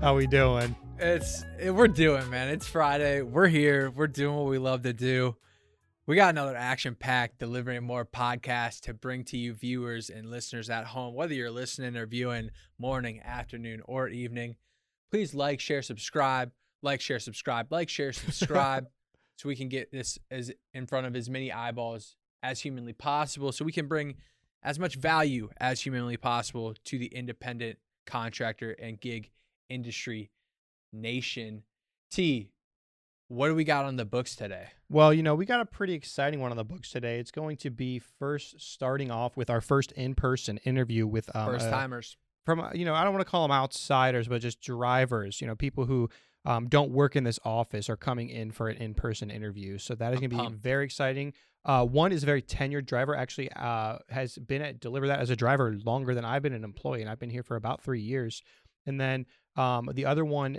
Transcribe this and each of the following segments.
How we doing? We're doing, man. It's Friday. We're here. We're doing what we love to do. We got another action-packed Delivering More podcast to bring to you viewers and listeners at home. Whether you're listening or viewing morning, afternoon, or evening, please like, share, subscribe. Like, share, subscribe. Like, share, subscribe. So we can get this as in front of as many eyeballs as humanly possible, so we can bring as much value as humanly possible to the independent contractor and gig industry nation. T, what do we got on the books today? Well, you know, we got a pretty exciting one on the books today. It's going to be first starting off with our first in-person interview with first-timers. I don't want to call them outsiders, but just drivers, you know, people who don't work in this office are coming in for an in-person interview. So that is going to be very exciting. One is a very tenured driver, actually has been at DeliverThat as a driver longer than I've been an employee, and I've been here for about 3 years. And then the other one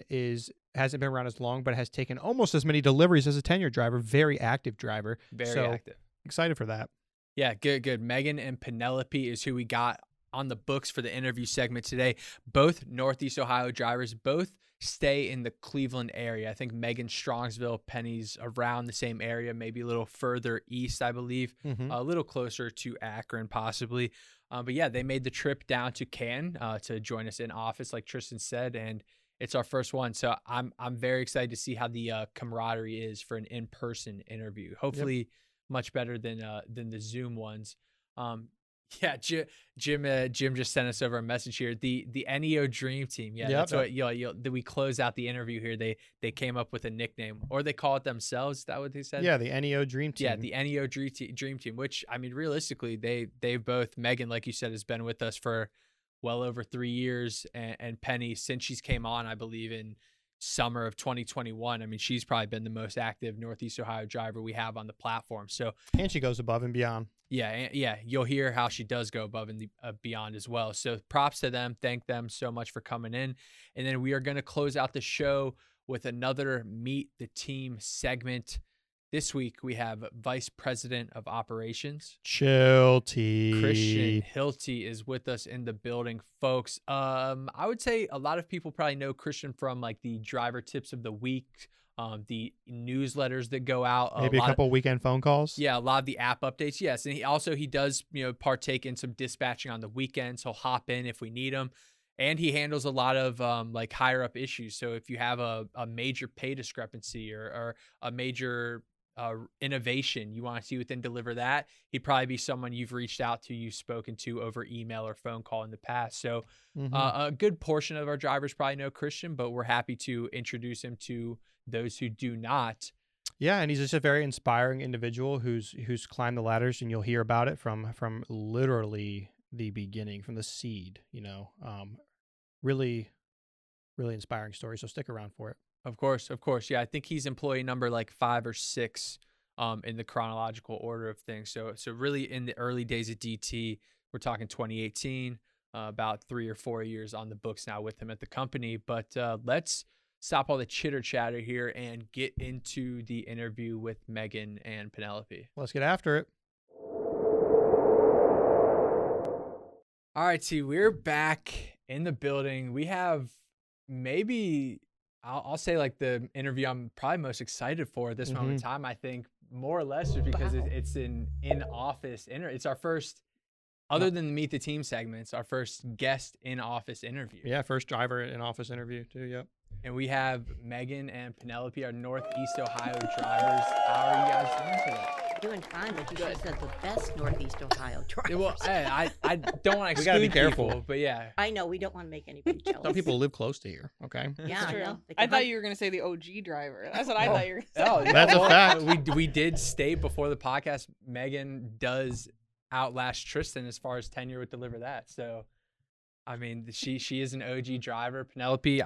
hasn't been around as long, but has taken almost as many deliveries as a tenured driver, very active driver. Very active. Excited for that. Yeah, good. Megan and Penelope is who we got on the books for the interview segment today. Both Northeast Ohio drivers, both stay in the Cleveland area. I think Megan, Strongsville, Penny's around the same area, maybe a little further east, I believe, a little closer to Akron possibly. But yeah, they made the trip down to Canton to join us in office, like Tristan said, and it's our first one. So I'm very excited to see how the camaraderie is for an in-person interview. Hopefully much better than the Zoom ones. Yeah, Jim just sent us over a message here. The NEO Dream Team. Yeah, that's what we close out the interview here. They came up with a nickname, or they call it themselves. Is that what they said? Yeah, the NEO Dream Team. Yeah, the NEO Dream Team. Which, I mean, realistically, they both, Megan, like you said, has been with us for well over 3 years, and Penny, since she's came on, I believe in summer of 2021. I mean, she's probably been the most active Northeast Ohio driver we have on the platform. So, and she goes above and beyond. Yeah. You'll hear how she does go above and beyond as well. So props to them. Thank them so much for coming in. And then we are going to close out the show with another Meet the Team segment. This week, we have Vice President of Operations, Chilty. Christian Hilty is with us in the building, folks. I would say a lot of people probably know Christian from like the driver tips of the week, the newsletters that go out, maybe a couple weekend phone calls. Yeah, a lot of the app updates. Yes, and he does partake in some dispatching on the weekends. He'll hop in if we need him, and he handles a lot of like higher up issues. So if you have a major pay discrepancy or a major innovation you want to see within DeliverThat, he'd probably be someone you've reached out to, you've spoken to over email or phone call in the past. So a good portion of our drivers probably know Christian, but we're happy to introduce him to those who do not. Yeah, and he's just a very inspiring individual who's climbed the ladders, and you'll hear about it from literally the beginning, from the seed. Really, really inspiring story. So stick around for it. Of course. Yeah, I think he's employee number like 5 or 6 in the chronological order of things. So really in the early days of DT, we're talking 2018, about 3 or 4 years on the books now with him at the company. But let's stop all the chitter chatter here and get into the interview with Megan and Penelope. Let's get after it. All right, T, we're back in the building. We have maybe... I'll say like the interview I'm probably most excited for at this moment in time, I think, more or less, is because it's an in-office interview. It's our first, other than the Meet the Team segments, our first guest in-office interview. Yeah, first driver in-office interview too, yep. And we have Megan and Penelope, our Northeast Ohio drivers. How are you guys doing today? Doing fine, but you should have said the best Northeast Ohio drivers. Well, I don't want to exclude people. We got to be careful, but yeah. I know, we don't want to make anybody jealous. Some people live close to here, okay? Yeah, I know. I thought you were going to say the OG driver. That's what I thought you were going to say. Oh, that's a fact. We did state before the podcast, Megan does outlast Tristan as far as tenure with DeliverThat, so... I mean, she is an OG driver. Penelope,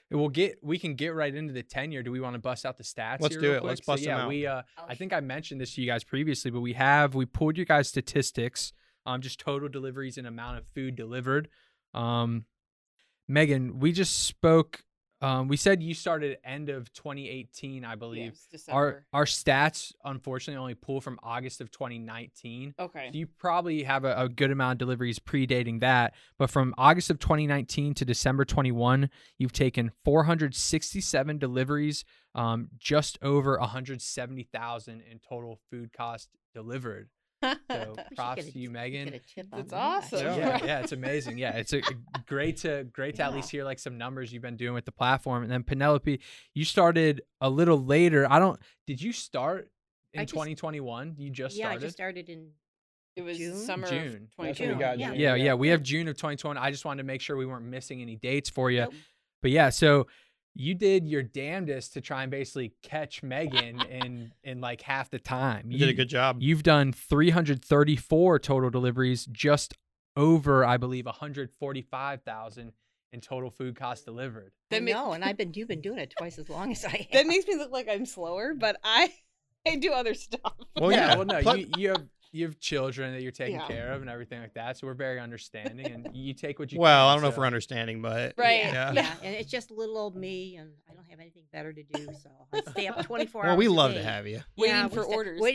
we can get right into the tenure. Do we want to bust out the stats? Let's do it. Let's bust them out. I think I mentioned this to you guys previously, but we pulled your guys' statistics, just total deliveries and amount of food delivered. Megan, we just spoke We said you started end of 2018, I believe. Yes, December. Our stats, unfortunately, only pull from August of 2019. Okay. So you probably have a good amount of deliveries predating that. But from August of 2019 to December 21, you've taken 467 deliveries, just over 170,000 in total food cost delivered. So props to you, Megan. It's awesome. Yeah, it's amazing. Yeah, it's great to at least hear like some numbers you've been doing with the platform. And then Penelope, you started a little later. Did you start in 2021? You just started? Yeah, I just started in June. Yeah, we have June of 2020. I just wanted to make sure we weren't missing any dates for you. Nope. But yeah, so you did your damnedest to try and basically catch Megan in like half the time. You did a good job. You've done 334 total deliveries, just over, I believe, 145,000 in total food cost delivered. You've been doing it twice as long as I have. That makes me look like I'm slower, but I do other stuff. Well, yeah. Well, no, you have children that you're taking care of and everything like that. So we're very understanding, and you take what you can. I don't know if we're understanding, but right. Yeah. And it's just little old me, and I don't have anything better to do. So I stay up 24 hours. Well, we love to have you. Waiting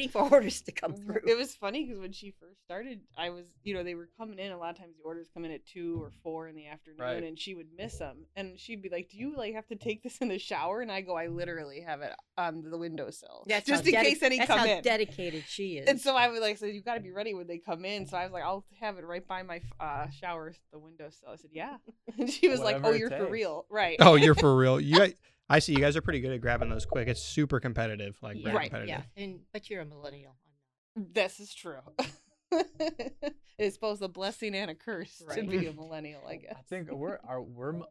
for orders to come through. It was funny because when she first started, I was, they were coming in. A lot of times the orders come in at 2 or 4 in the afternoon, right, and she would miss them. And she'd be like, do you like have to take this in the shower? And I go, I literally have it on the windowsill. That's just in case any come in. That's how dedicated she is. And so I was like, so you've got to be ready when they come in. So I was like, I'll have it right by my shower, the windowsill. I said, yeah. And she was like, oh, you're for real. Right. Oh, you're for real. I see you guys are pretty good at grabbing those quick. It's super competitive. Competitive. Yeah. But you're a millennial. This is true. It's both a blessing and a curse to be a millennial, I guess. I think we're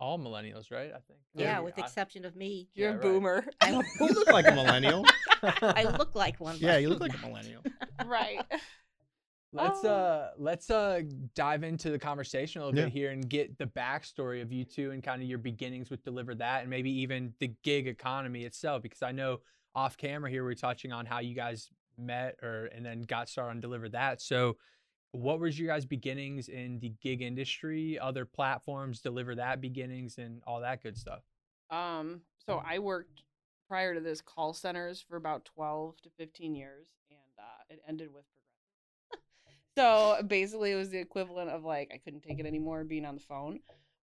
all millennials, right? I think. Yeah, with the exception of me. You're a boomer. You look like a millennial. I look like one. Yeah, you look like a millennial. Right. Let's dive into the conversation a little bit here and get the backstory of you two and kind of your beginnings with DeliverThat and maybe even the gig economy itself, because I know off camera here we're touching on how you guys met and then got started on DeliverThat. So what was your guys' beginnings in the gig industry, other platforms, DeliverThat beginnings, and all that good stuff? So I worked prior to this call centers for about 12 to 15 years, and it ended with Progressive. So basically it was the equivalent of like I couldn't take it anymore being on the phone.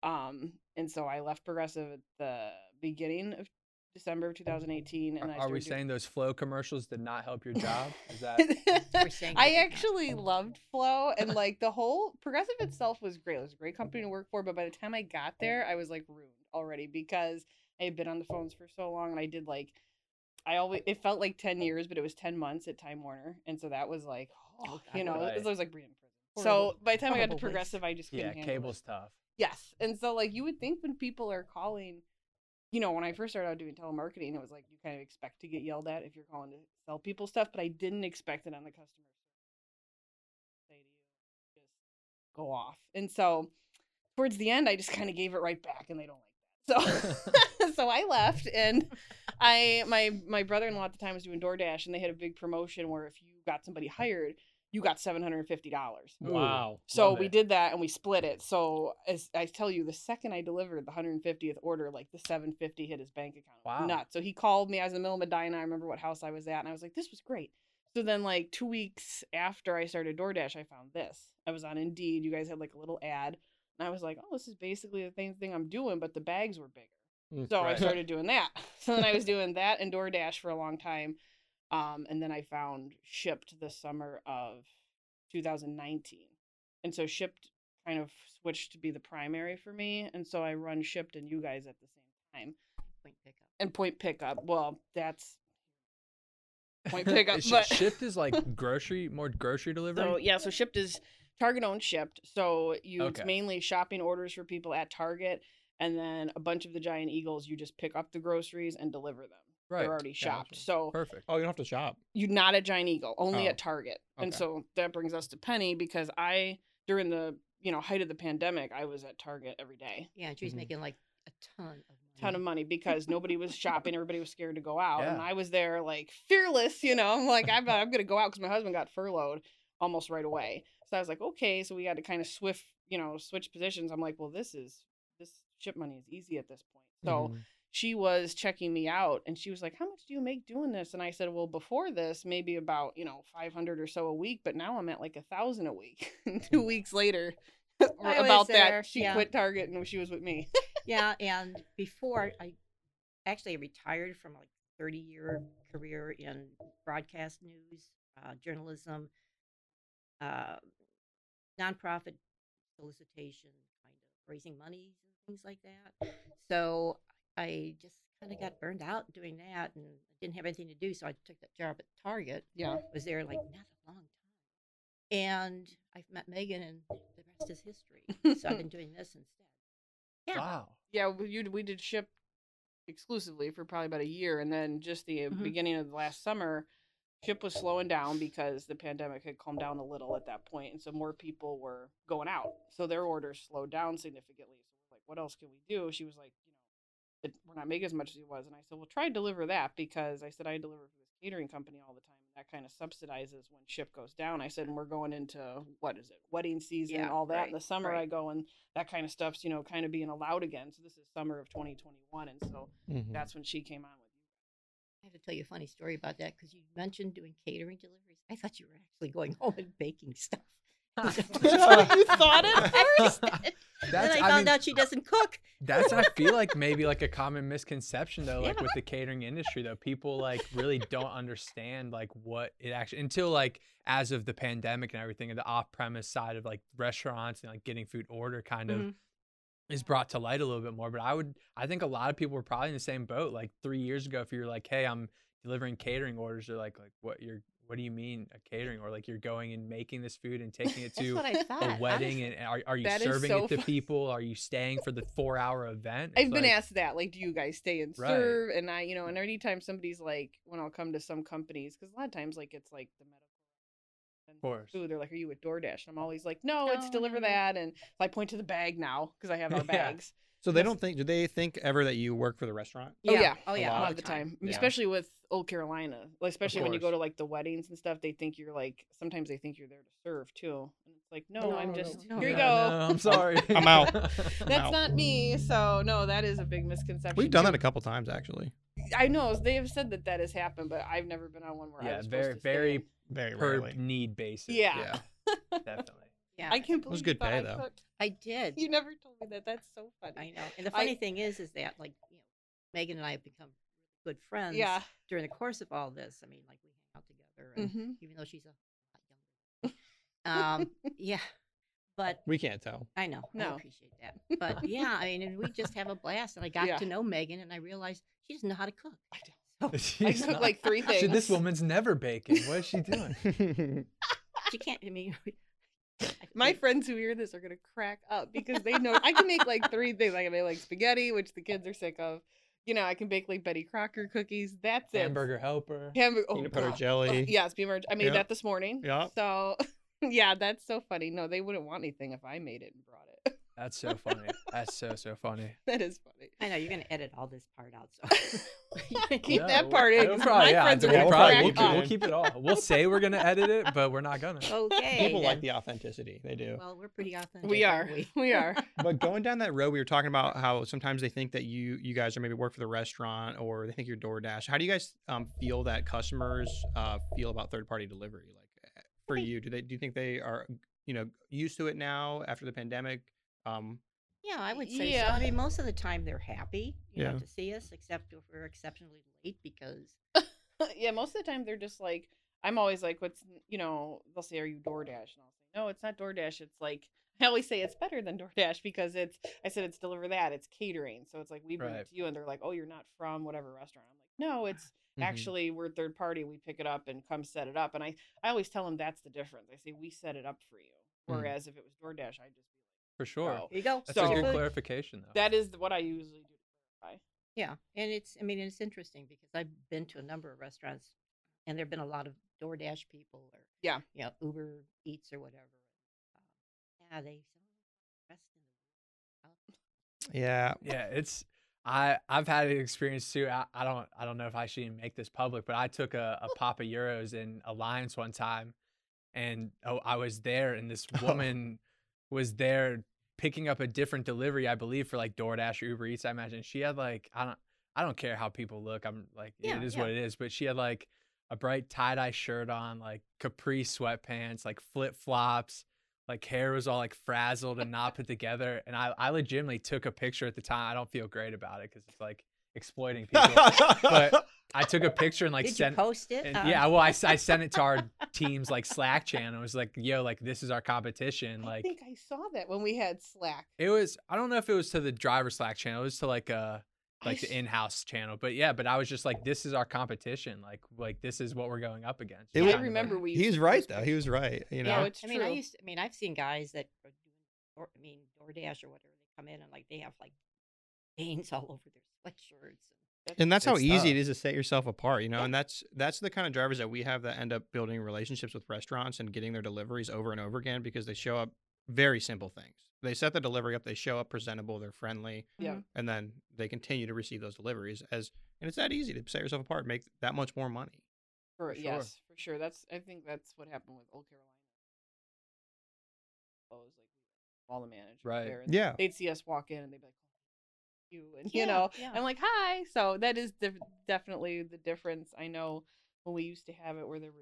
And so I left Progressive at the beginning of December of 2018, and are we saying those Flow commercials did not help your job? Is that I actually loved Flow, and like the whole Progressive itself was great. It was a great company to work for, but by the time I got there, I was like ruined already because I had been on the phones for so long, and I did it felt like 10 years, but it was 10 months at Time Warner, and so that was like it was like being in prison. So by the time I got to Progressive, I just couldn't handle cable's it. Tough. Yes, and so like you would think when people are calling. When I first started out doing telemarketing, it was like you kind of expect to get yelled at if you're calling to sell people stuff, but I didn't expect it on the customer. They just go off. And so towards the end, I just kind of gave it right back, and they don't like that. So so I left, and my brother-in-law at the time was doing DoorDash, and they had a big promotion where if you got somebody hired, you got $750. Wow. So we did that and we split it. So as I tell you, the second I delivered the 150th order, like the $750 hit his bank account. Wow. Nuts. So he called me. I was in the middle of Medina. I remember what house I was at. And I was like, this was great. So then like 2 weeks after I started DoorDash, I found this. I was on Indeed. You guys had like a little ad. And I was like, oh, this is basically the same thing I'm doing, but the bags were bigger. So I started doing that. So then I was doing that and DoorDash for a long time. And then I found Shipt the summer of 2019. And so Shipt kind of switched to be the primary for me. And so I run Shipt and you guys at the same time. Point Pickup. Well, that's Point Pickup. But Shipt is like more grocery delivery? So, yeah, so Shipt is Target owned Shipt. So it's mainly shopping orders for people at Target. And then a bunch of the Giant Eagles, you just pick up the groceries and deliver them. Right. They're already shopped. Right. So perfect. Oh, you don't have to shop. You're not at Giant Eagle, only at Target. Okay. And so that brings us to Penny, because during the height of the pandemic, I was at Target every day. Yeah, she was making like a ton of money because nobody was shopping. Everybody was scared to go out. Yeah. And I was there like fearless, I'm like, I'm going to go out because my husband got furloughed almost right away. So I was like, okay, so we had to kind of switch positions. I'm like, well, this Shipt money is easy at this point. So she was checking me out and she was like, how much do you make doing this? And I said, well, before this, maybe about, you know, 500 or so a week, but now I'm at like 1,000 a week. 2 weeks later, about that, she quit Target and she was with me. Yeah. And before I actually retired from like 30-year career in broadcast news, journalism, nonprofit solicitation, kind of raising money and things like that. So I just kind of got burned out doing that and didn't have anything to do. So I took that job at Target. Yeah. Was there like not a long time. And I've met Megan and the rest is history. So I've been doing this instead. Yeah. Wow. Yeah. We did Shipt exclusively for probably about a year. And then just the beginning of the last summer, Shipt was slowing down because the pandemic had calmed down a little at that point. And so more people were going out. So their orders slowed down significantly. So like, what else can we do? She was like, we're not making as much as it was. And I said, well, try DeliverThat, because I said I deliver for this catering company all the time. That kind of subsidizes when Shipt goes down. I said, and we're going into, what is it, wedding season, all that. Right, in the summer, I go, and that kind of stuff's, you know, kind of being allowed again. So this is summer of 2021. And so that's when she came on with you. I have to tell you a funny story about that, because you mentioned doing catering deliveries. I thought you were actually going home and baking stuff. You thought it first. Then I found out she doesn't cook. That's, I feel like, maybe like a common misconception though, like with the catering industry though, people like really don't understand like what it actually, until like as of the pandemic and everything, and the off-premise side of like restaurants and like getting food order kind of is brought to light a little bit more. But I think a lot of people were probably in the same boat like 3 years ago. If you're like, hey, I'm delivering catering orders, they're like, what do you mean a catering? Or like you're going and making this food and taking it to a wedding, and are you serving it to people? Are you staying for the 4-hour event? I've been asked that, like, do you guys stay and serve? And I, you know, and anytime somebody's like, when I'll come to some companies, because a lot of times like it's like the medical food, they're like, are you with DoorDash? And I'm always like, no, it's DeliverThat. And I point to the bag now because I have our bags. So they don't think, do they think ever that you work for the restaurant? Oh yeah. A lot of the time. Yeah. Especially with Old Carolina. Like, especially when you go to like the weddings and stuff, they think you're like, sometimes they think you're there to serve too. And it's like, no, I'm just, here you go. No, I'm sorry. I'm out. That's not me. So no, that is a big misconception. We've done that a couple times actually. I know. They have said that that has happened, but I've never been on one where I was supposed to stay. Very rarely. Per need basis. Yeah. Definitely. Yeah. I can't believe it was good pay though. I did. You never told me that. That's so funny. I know. And the funny thing is that, like, you know, Megan and I have become good friends during the course of all this. I mean, like, we hang out together, and even though she's a lot younger. Yeah. But we can't tell. I know. No. I appreciate that. But yeah, I mean, and we just have a blast. And I got to know Megan, and I realized she doesn't know how to cook. I don't. So I cook like 3 things. So this woman's never baking. What is she doing? She can't. I mean. My friends who hear this are gonna crack up, because they know I can make like 3 things. I can make like spaghetti, which the kids are sick of. You know, I can bake like Betty Crocker cookies. That's it. Hamburger helper. Peanut butter jelly. Yes, I made that this morning. Yeah. So yeah, that's so funny. No, they wouldn't want anything if I made it and brought it. That's so funny. That's so funny. That is funny. I know you're gonna edit all this part out, so keep that part in. My friends are gonna crack up. We'll keep it all. We'll say we're gonna edit it, but we're not gonna. Okay. People like the authenticity. They do. Well, we're pretty authentic. We are. We are. But going down that road, we were talking about how sometimes they think that you guys are maybe work for the restaurant, or they think you're DoorDash. How do you guys feel that customers feel about third-party delivery? Like for you, do you think they are, you know, used to it now after the pandemic? Yeah, I would say so. I mean, most of the time they're happy you know, to see us, except if we're exceptionally late, because... Yeah, most of the time they're just like, I'm always like, what's, you know, they'll say, are you DoorDash? And I'll say, no, it's not DoorDash. It's like, I always say it's better than DoorDash, because it's, I said, it's DeliverThat, it's catering. So it's like, we bring it to you, and they're like, oh, you're not from whatever restaurant. I'm like, no, it's actually, we're third party. We pick it up and come set it up. And I always tell them that's the difference. I say, we set it up for you. Whereas if it was DoorDash, I'd just... For sure. Oh, there you go. That's a good clarification, though. That is what I usually do to clarify. Yeah. And it's, I mean, it's interesting, because I've been to a number of restaurants, and there have been a lot of DoorDash people, or, you know, Uber Eats or whatever. Yeah, they rest in the Yeah. Yeah. It's, I've had an experience too. I don't know if I should even make this public, but I took a Papa Euros in Alliance one time, and I was there, and this woman was there picking up a different delivery, I believe, for like DoorDash or Uber Eats, I imagine. She had like, I don't I don't care how people look. I'm like, yeah, it is what it is. But she had like a bright tie-dye shirt on, like capri sweatpants, like flip-flops, like hair was all like frazzled and not put together. And I legitimately took a picture at the time. I don't feel great about it because it's like exploiting people. But I took a picture and like sent it. Did you post it? And, yeah, well, I sent it to our team's like Slack channel. It was like, yo, like this is our competition. Like, I think I saw that when we had Slack. It was, I don't know if it was to the driver Slack channel. It was to like a... like the in-house channel, but yeah, but I was just like, this is our competition, like this is what we're going up against. Yeah, I remember he's right though. He was right, you know. Yeah, it's true. I mean, I've seen guys that are doing, DoorDash or whatever, they come in and like they have like veins all over their sweatshirts. And that's how easy it is to set yourself apart, you know. Yeah. And that's the kind of drivers that we have that end up building relationships with restaurants and getting their deliveries over and over again because they show up. Very simple things. They set the delivery up, they show up presentable, they're friendly, and then they continue to receive those deliveries. And it's that easy to set yourself apart, make that much more money. For sure. Yes, for sure. I think that's what happened with Old Carolina. All the managers there. And they'd see us walk in and they'd be like, you, and you know, I'm like, hi. So that is definitely the difference. I know when we used to have it where there were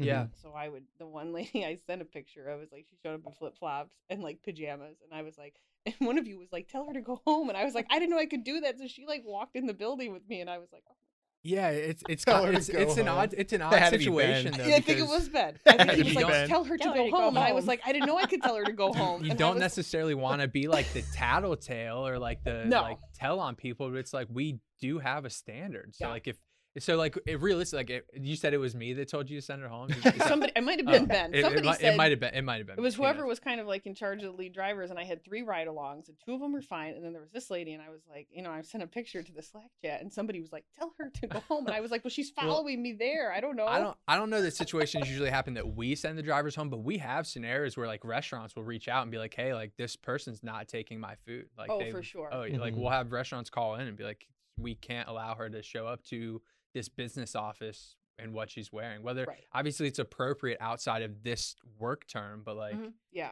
yeah. So the one lady I sent a picture of is like, she showed up in flip-flops and like pajamas. And I was like, and one of you was like, tell her to go home. And I was like, I didn't know I could do that. So she like walked in the building with me and I was like, oh. Yeah, it's an odd situation though. I think it was Ben. I think he was like, tell her to go home. And I was like, I didn't know I could tell her to go home. You don't necessarily want to be like the tattletale or like the like tell on people, but it's like, we do have a standard. So like if you said it was me that told you to send her home. Somebody, it might have been Ben. It might have been. It was whoever was kind of like in charge of the lead drivers, and I had 3 ride-alongs, and 2 of them were fine, and then there was this lady, and I was like, you know, I sent a picture to the Slack chat, and somebody was like, tell her to go home, and I was like, well, she's following me there. I don't know. I don't know that situations usually happen that we send the drivers home, but we have scenarios where like restaurants will reach out and be like, hey, like this person's not taking my food. Like, for sure. Like we'll have restaurants call in and be like, we can't allow her to show up to this business office and what she's wearing, whether obviously it's appropriate outside of this work term, but like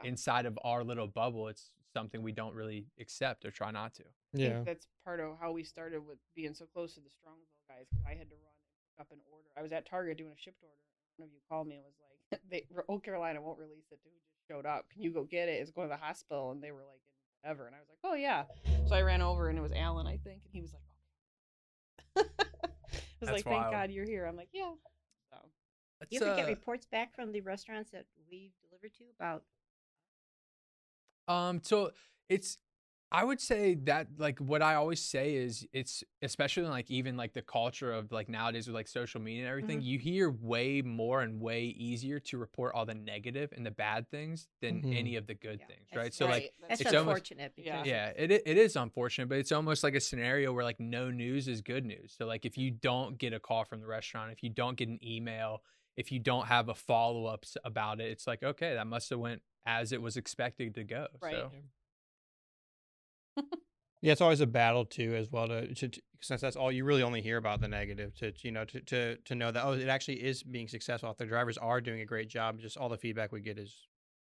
inside of our little bubble, it's something we don't really accept or try not to. I think that's part of how we started with being so close to the Strongsville guys, because I had to run up an order. I was at Target doing a Shipt order. One of you called me and was like, Old Carolina won't release it. Dude just showed up. Can you go get it? It's going to the hospital. And they were like, whatever. And I was like, oh yeah. So I ran over and it was Alan, I think. And he was like, That's wild. Thank God you're here. I'm like, yeah. So. You ever get reports back from the restaurants that we deliver to about? So I would say that like what I always say is it's especially like even like the culture of like nowadays with like social media and everything, you hear way more and way easier to report all the negative and the bad things than any of the good things, right? So like it's unfortunate. It is unfortunate, but it's almost like a scenario where like no news is good news. So like if you don't get a call from the restaurant, if you don't get an email, if you don't have a follow-up about it, it's like, okay, that must have went as it was expected to go. Right. So. Yeah, it's always a battle too, as well. To since that's all you really only hear about the negative, to know that it actually is being successful. If the drivers are doing a great job, just all the feedback we get is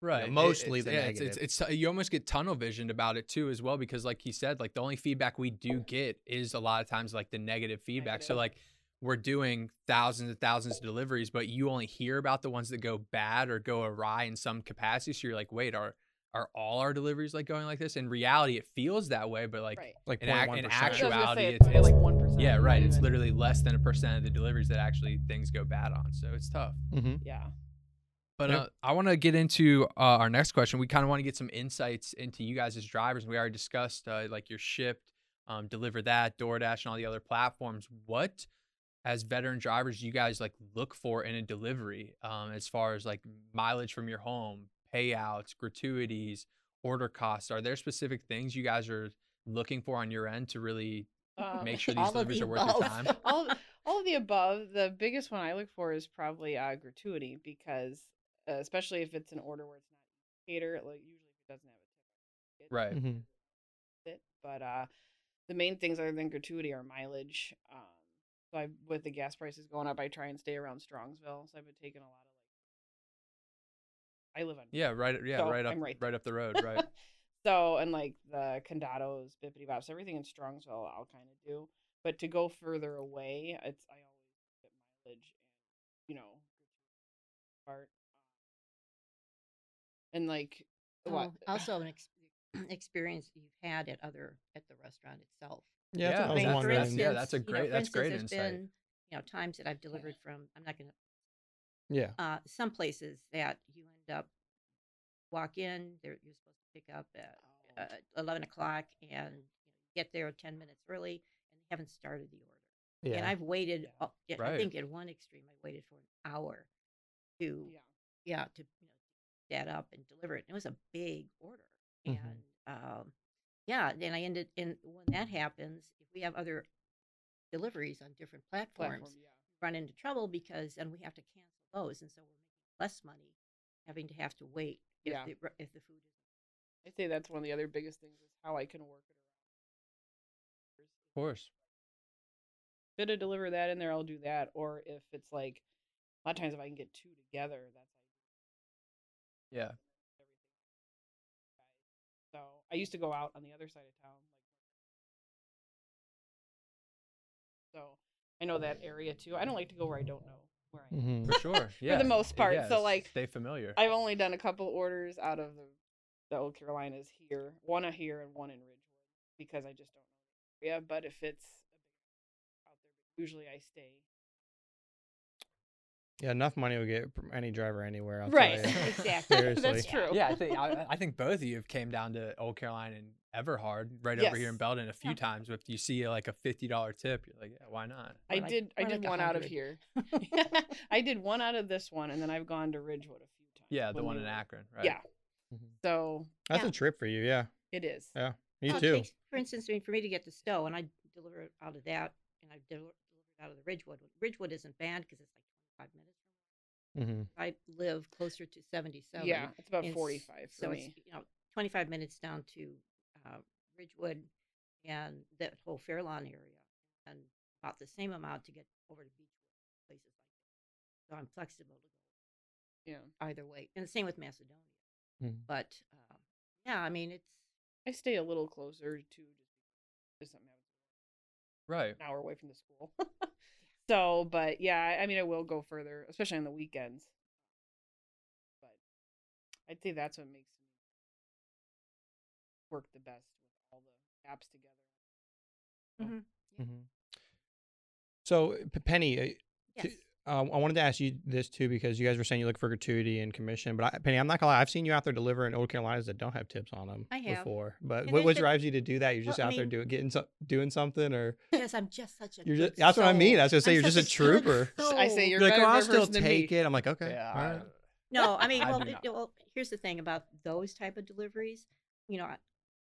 mostly the negative. It's you almost get tunnel visioned about it too, as well, because like he said, like the only feedback we do get is a lot of times like the negative feedback. So like we're doing thousands and thousands of deliveries, but you only hear about the ones that go bad or go awry in some capacity. So you're like, wait, are all our deliveries like going like this? In reality, it feels that way, but like in actuality, it's like 1%. Yeah, right. It's literally less than 1% of the deliveries that actually things go bad on. So it's tough. Mm-hmm. Yeah. But I want to get into our next question. We kind of want to get some insights into you guys as drivers. We already discussed like your Shipt, DeliverThat, DoorDash, and all the other platforms. What, as veteran drivers, do you guys like look for in a delivery as far as like mileage from your home, payouts, gratuities, order costs? Are there specific things you guys are looking for on your end to really make sure these deliveries are worth your time? All of the above. The biggest one I look for is probably gratuity, because especially if it's an order where it's not cater, like usually it doesn't have a tip. Right. Mm-hmm. But the main things other than gratuity are mileage. So with the gas prices going up, I try and stay around Strongsville. So I've been taking a lot of. I live on right up the road, right? So, and like the Condados, bippity bops, everything in Strongsville I'll kind of do. But to go further away, it's I always look at mileage and, you know, part. And like what? Also an experience you've had at other at the restaurant itself. Yeah, so that was for instance, yeah, that's a great, you know, that's great insight. There's been, you know, times that I've delivered from. I'm not gonna. Yeah. Some places that you end up walk in, you're supposed to pick up at 11 o'clock, and you know, get there 10 minutes early, and they haven't started the order. Yeah. And I've waited. Yeah. I think at one extreme, I waited for an hour to to that up and deliver it. And it was a big order, and then I ended. And when that happens, if we have other deliveries on different platforms, run into trouble because then we have to cancel those, and so we're making less money, having to wait if the food is. I say that's one of the other biggest things is how I can work it around. Of course. Fit a deliver that in there, I'll do that. Or if it's like a lot of times if I can get two together, that's how you do it. Yeah. So I used to go out on the other side of town, like so I know that area too. I don't like to go where I don't know where I am. Mm-hmm. For sure. Yeah. For the most part. Yeah, so like stay familiar. I've only done a couple orders out of the Old Carolinas here, one here and one in Ridgewood, because I just don't know the area. But if it's out there, usually I stay. Yeah, enough money will get any driver anywhere. I'll tell you. Exactly. Seriously. That's true. Yeah, I think both of you have came down to Old Carolina and Everhard over here in Belden a few times. If you see like a $50 tip, you're like, yeah, why not? I did one 100. Out of here. I did one out of this one, and then I've gone to Ridgewood a few times. Yeah, the one in Akron, right? Yeah. So that's a trip for you, It is. Yeah, me too. Takes, for instance, I mean, for me to get to Stowe, and I deliver out of that, and I deliver out of the Ridgewood. Ridgewood isn't bad because it's like 5 minutes. Mm-hmm. I live closer to 77. Yeah, it's about 45. So it's 25 minutes down to Ridgewood and that whole Fairlawn area, and about the same amount to get over to Beachwood, places like that. So I'm flexible to go either way, and the same with Macedonia. But I mean, it's I stay a little closer to just something an hour away from the school. So, but I mean, I will go further, especially on the weekends. But I'd say that's what makes me work the best with all the apps together. So, Penny. I wanted to ask you this too, because you guys were saying you look for gratuity and commission, but Penny, I'm not gonna lie, I've seen you out there delivering Old Carolinas that don't have tips on them before. But and what drives you to do that? You're just out there doing something, or yes, I'm just such a. That's what I mean. I was gonna say you're just a trooper. I say you're like, oh, I'll still take it. I'm like, okay, all right. No, I mean, well, here's the thing about those type of deliveries. You know,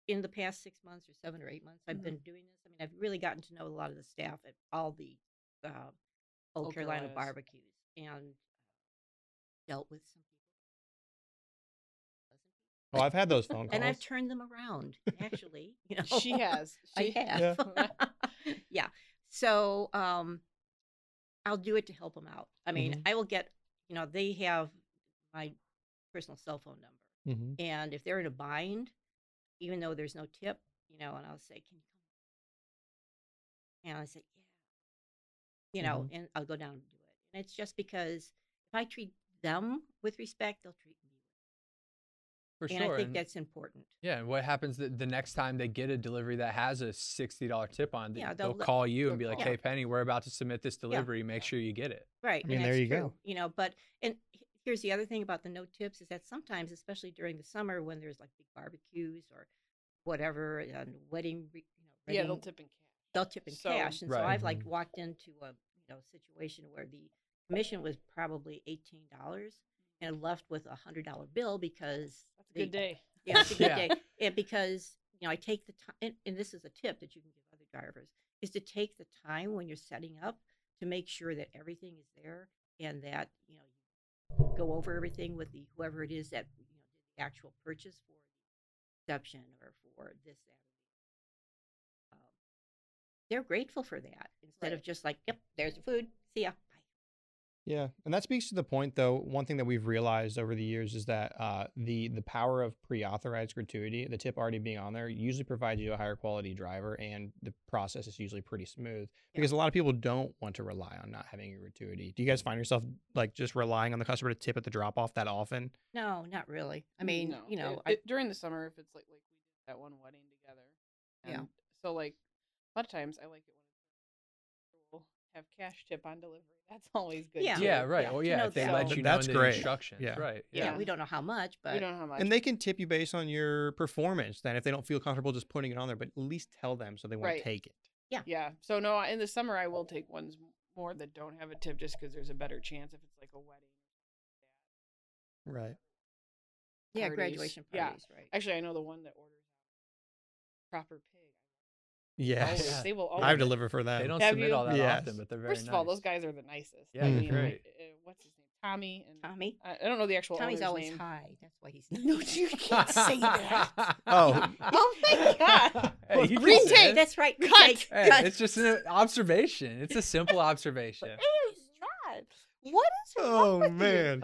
in the past 6 months or 7 or 8 months, I've been doing this. I mean, I've really gotten to know a lot of the staff at all the. Old Carolina barbecues, and dealt with some people. Oh, I've had those phone calls. And I've turned them around, actually. You know, she has. I have. Yeah. So I'll do it to help them out. I mean, I will get, you know, they have my personal cell phone number. And if they're in a bind, even though there's no tip, you know, and I'll say, can you come? And I say, yeah. You know, and I'll go down and do it. And it's just because if I treat them with respect, they'll treat me. And I think that's important. Yeah. And what happens the next time they get a delivery that has a $60 tip on, they'll call you and be like, hey, Penny, we're about to submit this delivery. Make sure you get it. Right. I mean, there you go. You know, but, and here's the other thing about the no tips is that sometimes, especially during the summer when there's like big barbecues or whatever, and wedding, they'll tip in cash. They'll tip in cash, and so I've like walked into a situation where the commission was probably $18, and I left with $100 bill because that's a good day. Yeah, it's a good day, and because I take the time, and this is a tip that you can give other drivers is to take the time when you're setting up to make sure that everything is there and that you go over everything with the whoever it is that did the actual purchase for the reception or for this that. They're grateful for that instead of just like, yep, there's the food. See ya. Bye. Yeah, and that speaks to the point, though. One thing that we've realized over the years is that the power of pre-authorized gratuity, the tip already being on there, usually provides you a higher quality driver, and the process is usually pretty smooth because a lot of people don't want to rely on not having a gratuity. Do you guys find yourself like just relying on the customer to tip at the drop-off that often? No, not really. I mean, no. You know, during the summer, if it's like we did that one wedding together, and so like a lot of times I like it when have cash tip on delivery. That's always good. Yeah, yeah, right. Yeah. Well, yeah, if they let you know in the instructions. Yeah. Right. Yeah. Yeah, we don't know how much, but we don't know how much. And they can tip you based on your performance. Then if they don't feel comfortable just putting it on there, but at least tell them so they won't take it. Yeah. Yeah. So no, in the summer I will take ones more that don't have a tip just because there's a better chance if it's like a wedding. Right. Yeah, parties. Graduation parties. Yeah. Right. Actually, I know the one that orders proper pay. Yes. Always. They will always. I've delivered for them. They don't submit all that often, but they're very nice. First of all, those guys are the nicest. Yeah, I mean, great. What's his name? Tommy. And Tommy? I don't know the actual Tommy's always name. High. That's why he's... No, you can't say that. Oh. Oh, my God. Well, retake. That's right. Cut. Hey, cut. It's just an observation. It's a simple observation. It is not. What is wrong with you? Oh, man.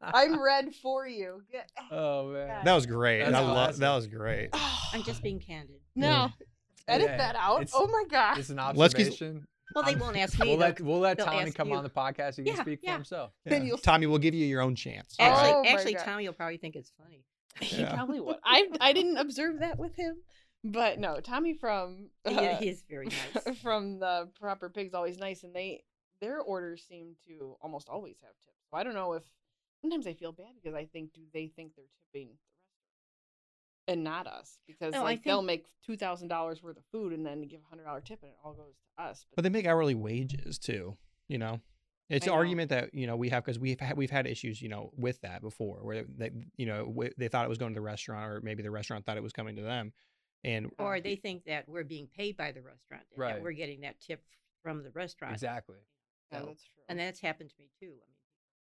I'm red for you. Oh, man. That was great. That was great. I'm just being candid. No. Edit that out. It's, oh my God. It's an observation. Well, they won't ask me. We'll let Tommy come on the podcast. He can speak for himself. Yeah. Then Tommy will give you your own chance. Actually, Tommy will probably think it's funny. He probably would. I didn't observe that with him, but no, Tommy from he is very nice. From the Proper Pig's always nice, and their orders seem to almost always have tips. So I don't know if sometimes I feel bad because I think do they think they're tipping. And not us, because they'll make $2,000 worth of food and then give a $100 tip, and it all goes to us. But they make hourly wages too. You know, it's an argument that we have because we've had issues with that before, where they thought it was going to the restaurant, or maybe the restaurant thought it was coming to them, or they think that we're being paid by the restaurant, and that we're getting that tip from the restaurant. Exactly. So, that's true. And that's happened to me too.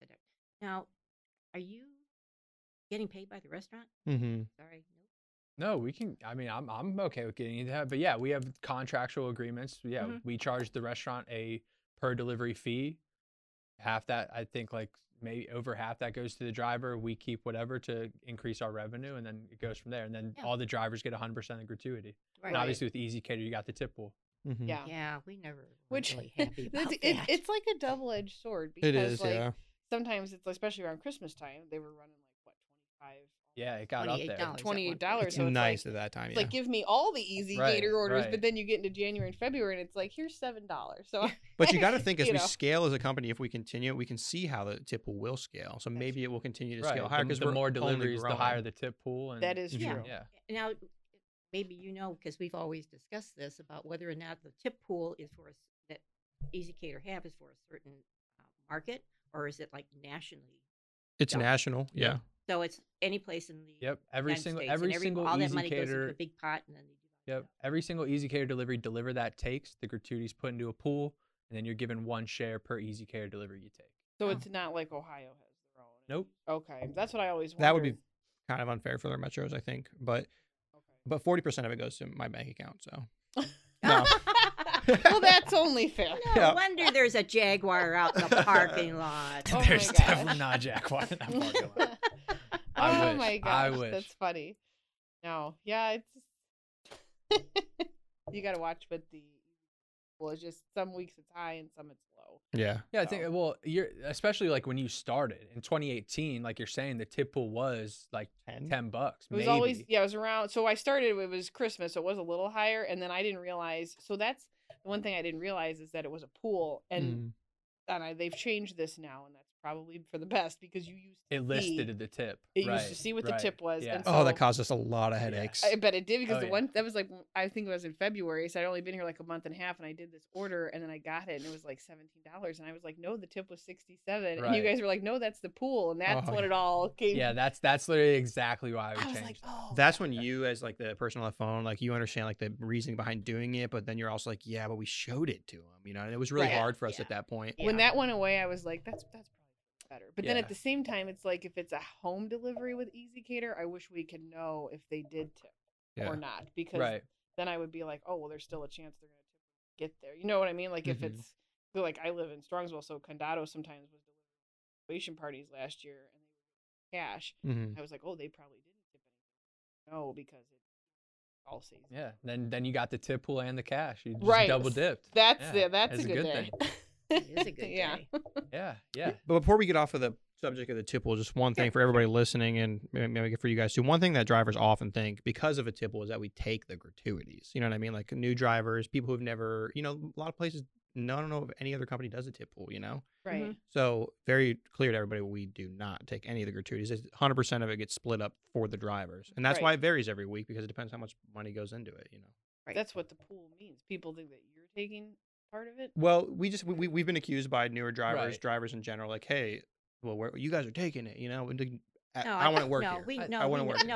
I mean, now, are you getting paid by the restaurant? Mm-hmm. Sorry. No, we can. I mean, I'm okay with getting into that, but yeah, we have contractual agreements. Yeah, we charge the restaurant a per delivery fee. Half that, I think, like maybe over half that goes to the driver. We keep whatever to increase our revenue, and then it goes from there. And then all the drivers get 100% of gratuity. Right. And obviously, with Easy Cater, you got the tip pool. Mm-hmm. Yeah, yeah, we never. Which really happy about that. It's like a double-edged sword because it is, sometimes it's especially around Christmas time they were running like what 25. Yeah, it got up there. $28. So it's nice at that time. It's like, give me all the Easy Cater orders, but then you get into January and February, and it's like, here's $7. So, but you got to think as we scale as a company, if we continue, we can see how the tip pool will scale. So maybe it will continue to scale higher because the more deliveries, the higher the tip pool. And that is true. Yeah. Now, maybe because we've always discussed this about whether or not the tip pool is for us that Easy Cater have is for a certain market, or is it like nationally? It's national. Yeah. So it's any place in the every single Easy Cater delivery DeliverThat takes the gratuities put into a pool, and then you're given one share per Easy Cater delivery you take. So it's not like Ohio has their own. Nope. Okay, that's what I always wondered. That would be kind of unfair for their metros, I think, but 40% of it goes to my bank account. So. No. Well, that's only fair. No wonder there's a Jaguar out in the parking lot. There's definitely not a Jaguar in that parking lot. Oh my gosh, that's funny. No, yeah, it's you got to watch with the. Well, it's just some weeks it's high and some it's low. Yeah, yeah. I think you're especially like when you started in 2018, like you're saying, the tip pool was like $10. It was always it was around. So I started. It was Christmas, so it was a little higher, and then I didn't realize. So that's the one thing I didn't realize is that it was a pool, and they've changed this now, and that's probably for the best because you used to listed the tip. It used to see what the tip was. Yeah. And so, that caused us a lot of headaches. I bet it did because one that was like I think it was in February, so I'd only been here like a month and a half, and I did this order, and then I got it, and it was like $17, and I was like, no, the tip was $67, and you guys were like, no, that's the pool, and that's when it all came. Yeah, that's literally exactly why I changed. Like, that's when you, as like the person on the phone, like you understand like the reasoning behind doing it, but then you're also like, yeah, but we showed it to him, and it was really hard for us at that point. Yeah. When that went away, I was like, that's better. But then at the same time, it's like if it's a home delivery with Easy Cater, I wish we could know if they did tip or not, because then I would be like, oh well, there's still a chance they're gonna get there. You know what I mean? Like if it's like I live in Strongsville, so Condado sometimes was delivering parties last year, and they were cash. Mm-hmm. I was like, oh, they probably didn't tip anything. No, because it's all season. Yeah, then you got the tip pool and the cash. You just double dipped. That's a good thing. It is a good day. Yeah. But before we get off of the subject of the tip pool, just one thing for everybody listening and maybe for you guys too. One thing that drivers often think because of a tip pool is that we take the gratuities. You know what I mean? Like new drivers, people who've never, a lot of places, no, I don't know if any other company does a tip pool, Right. Mm-hmm. So very clear to everybody, we do not take any of the gratuities. 100% of it gets split up for the drivers. And that's why it varies every week, because it depends how much money goes into it, Right. That's what the pool means. People think that you're taking part of it. Well, we've been accused by newer drivers, drivers in general, like, hey, well, you guys are taking it, I want to work here. We know that.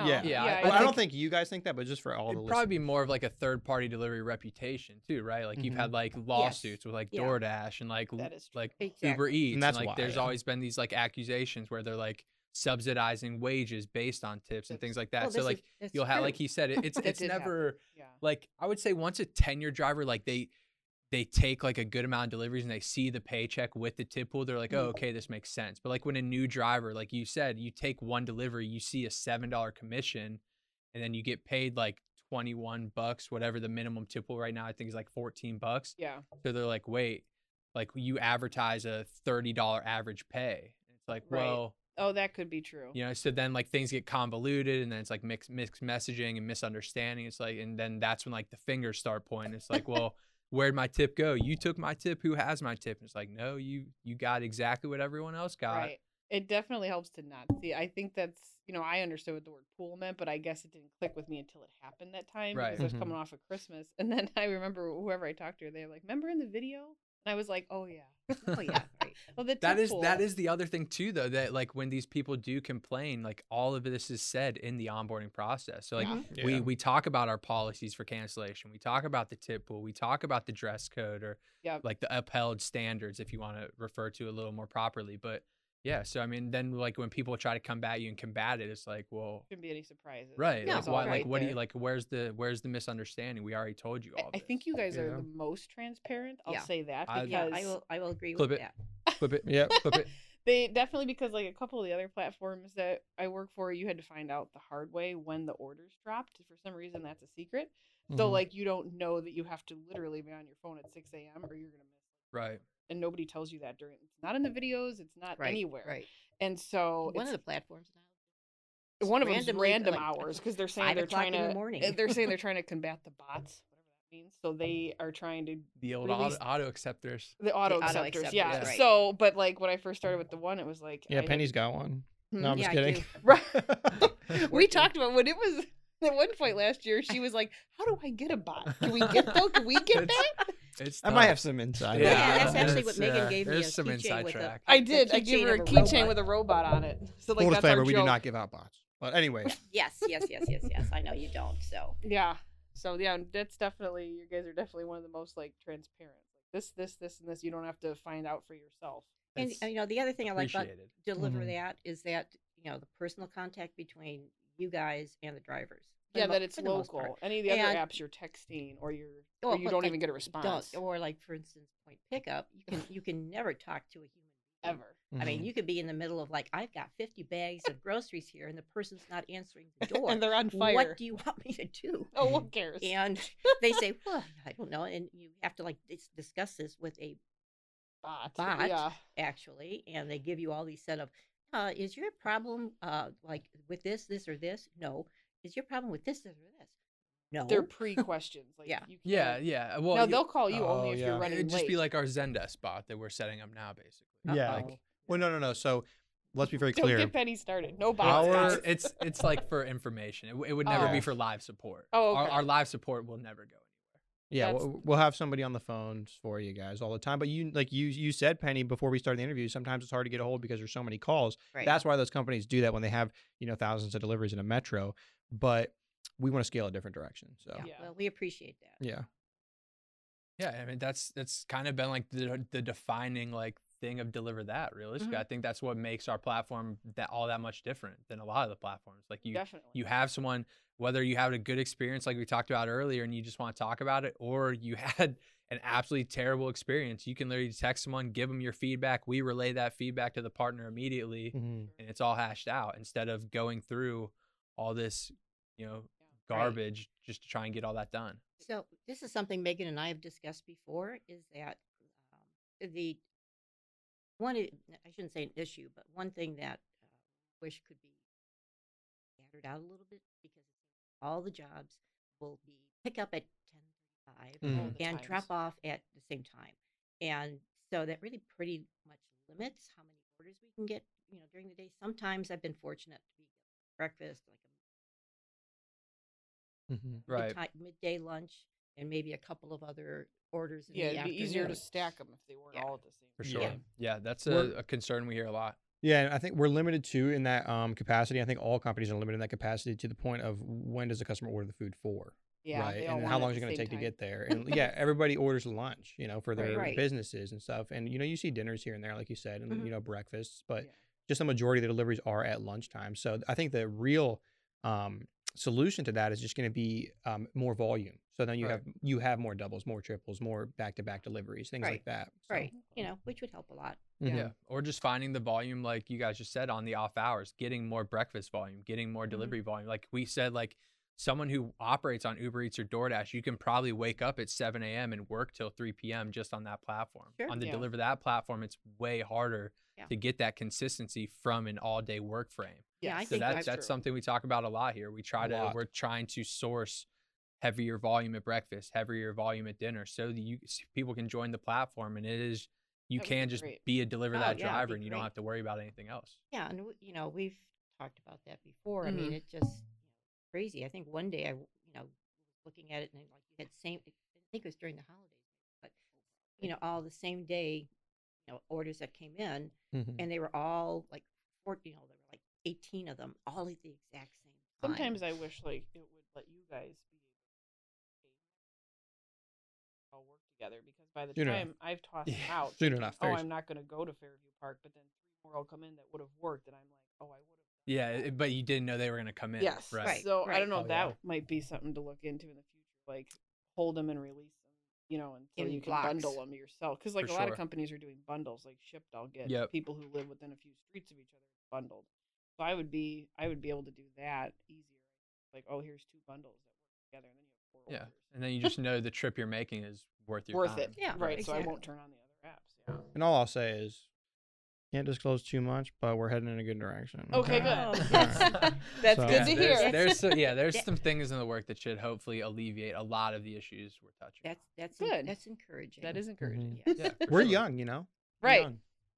No. Yeah. Well, I don't think you guys think that, but just for all the listeners. It'd probably be more of like a third-party delivery reputation too, right? Like you've had like lawsuits with like DoorDash and like Uber Eats. And that's and like why, there's always been these like accusations where they're like subsidizing wages based on tips and things like that. So like you'll have, like he said, it's never like, I would say once a 10-year driver, like they take like a good amount of deliveries and they see the paycheck with the tip pool, they're like, oh, okay, this makes sense. But like when a new driver, like you said, you take one delivery, you see a $7 commission, and then you get paid like $21, whatever the minimum tip pool right now, I think is like $14. Yeah. So they're like, wait, like you advertise a $30 average pay. It's like, well, oh, that could be true. So then like things get convoluted, and then it's like mixed messaging and misunderstanding. It's like, and then that's when like the fingers start pointing. It's like, well, where'd my tip go? You took my tip. Who has my tip? And it's like, no, you got exactly what everyone else got. Right. It definitely helps to not see. I think that's, I understood what the word pool meant, but I guess it didn't click with me until it happened that time. Right. Because I was coming off of Christmas. And then I remember whoever I talked to, they were like, remember in the video? And I was like, oh, yeah. Oh, yeah. Right. Well, the tip pool. That is the other thing, too, though, that like when these people do complain, like all of this is said in the onboarding process. So like we talk about our policies for cancellation. We talk about the tip pool. We talk about the dress code or like the upheld standards, if you want to refer to a little more properly. But yeah, so I mean, then like when people try to come at you and combat it, it's like, well, shouldn't be any surprises. Right. No, like why? Right, like what do you like? Where's the misunderstanding? We already told you all. I think you guys are the most transparent. I'll say that because I will agree with that. Flip it. Yeah. Flip it. They definitely, because like a couple of the other platforms that I work for, you had to find out the hard way when the orders dropped. For some reason, that's a secret. Mm-hmm. So like you don't know that you have to literally be on your phone at 6 a.m. or you're gonna miss it. Right. And nobody tells you that during. It's not in the videos. It's not anywhere. Right. And so one of the platforms now. One of them is random like, hours because they're saying they're trying to. They're saying they're trying to combat the bots. Whatever that means. So they are trying to. The old auto acceptors. The auto acceptors. Yeah. Right. So, but like when I first started with the one, it was like. Yeah, Penny's got one. No, I'm just kidding. Right. We talked about when it was at one point last year. She was like, "How do I get a bot? Can we get that?" I might have some insight. Yeah, that's actually what Megan gave me. There's some inside track. I did. I gave her a keychain with a robot on it. So like that's our joke. We do not give out bots. But anyway. Yes. I know you don't. So yeah. So yeah, that's definitely, you guys are definitely one of the most like transparent. This and this. You don't have to find out for yourself. And the other thing I like about DeliverThat is that the personal contact between you guys and the drivers. Yeah, that it's local. Any of the other apps, you're texting or you don't even get a response. Or like, for instance, Point Pickup, you can never talk to a human ever. Mm-hmm. I mean, you could be in the middle of like, I've got 50 bags of groceries here, and the person's not answering the door, and they're on fire. What do you want me to do? Oh, who cares? And they say, well, I don't know, and you have to like discuss this with a bot, actually, and they give you all these set of, is your problem like with this or this? No. Is your problem with this or this? No. They're pre-questions. Like, You can't. Well, no, they'll call you only if you're running late. It'd just be like our Zendesk bot that we're setting up now, basically. Yeah. Like, well, no. So let's be very clear. Don't get Penny started. No bots. It's like for information. It would never be for live support. Oh, okay. Our live support will never go anywhere. Yeah, we'll have somebody on the phone for you guys all the time. But you said, Penny, before we started the interview, sometimes it's hard to get a hold because there's so many calls. Right. That's why those companies do that when they have thousands of deliveries in a metro. But we want to scale a different direction. So well, we appreciate that. Yeah. Yeah, I mean that's kind of been like the defining like thing of DeliverThat, really. Mm-hmm. I think that's what makes our platform all that much different than a lot of the platforms. Like you have someone, whether you have a good experience like we talked about earlier and you just want to talk about it, or you had an absolutely terrible experience, you can literally text someone, give them your feedback. We relay that feedback to the partner immediately, and it's all hashed out instead of going through all this, you know, garbage just to try and get all that done. So this is something Megan and I have discussed before, is that I shouldn't say an issue, but one thing that I wish could be scattered out a little bit, because all the jobs will be pick up at 10:35 and drop off at the same time. And so that really pretty much limits how many orders we can get, you know, during the day. Sometimes I've been fortunate to be breakfast, like a midday lunch, and maybe a couple of other orders in the afternoon. It'd be easier to stack them if they weren't all at the same time. For sure. Yeah, that's a concern we hear a lot. Yeah, and I think we're limited too in that capacity. I think all companies are limited in that capacity to the point of when does a customer order the food for? Yeah, right. And how long is it going to take to get there? And yeah, everybody orders lunch, you know, for their businesses and stuff. And you know, you see dinners here and there, like you said, and you know, breakfasts, but just the majority of the deliveries are at lunchtime. So I think the real solution to that is just going to be more volume. So then you have more doubles, more triples, more back-to-back deliveries, things like that. So, you know, which would help a lot. Yeah. Or just finding the volume, like you guys just said, on the off hours, getting more breakfast volume, getting more delivery volume. Like we said, like someone who operates on Uber Eats or DoorDash, you can probably wake up at 7 a.m. and work till 3 p.m. just on that platform. Sure. On the DeliverThat platform, it's way harder to get that consistency from an all-day work frame. Yeah, I think that's something we talk about a lot here. We try to we're trying to source heavier volume at breakfast, heavier volume at dinner, so that people can join the platform, and it is you can just be a DeliverThat driver, and you don't have to worry about anything else. Yeah, and you know, we've talked about that before. I mean, it just crazy. I think one day I looking at it, and like you had I think it was during the holidays, but you know, all the same day, you know, orders that came in, and they were all like 40, you know, there were like 18 of them, all at the exact same time. Sometimes I wish like it would let you guys be all work together, because by the time I've tossed them out, I'm not going to go to Fairview Park, but then 3 more will come in that would have worked, and I'm like, oh, I would have. Yeah, but you didn't know they were going to come in. Yes, right. So I don't know. That might be something to look into in the future. Like hold them and release them, you know, until you can bundle them yourself. Because like a lot of companies are doing bundles. Like Shipt, I'll get people who live within a few streets of each other bundled. So I would be able to do that easier. Like, oh, here's 2 bundles that work together, and then you have 4 orders. And then you just know the trip you're making is worth your time. Yeah, right. Exactly. So I won't turn on the other apps. Yeah. And all I'll say is, can't disclose too much, but we're heading in a good direction. Okay, good. That's good to hear. There's some things in the work that should hopefully alleviate a lot of the issues we're touching. That's good. That's encouraging. That is encouraging. Mm-hmm. Yes. Yeah, we're young, you know. Right.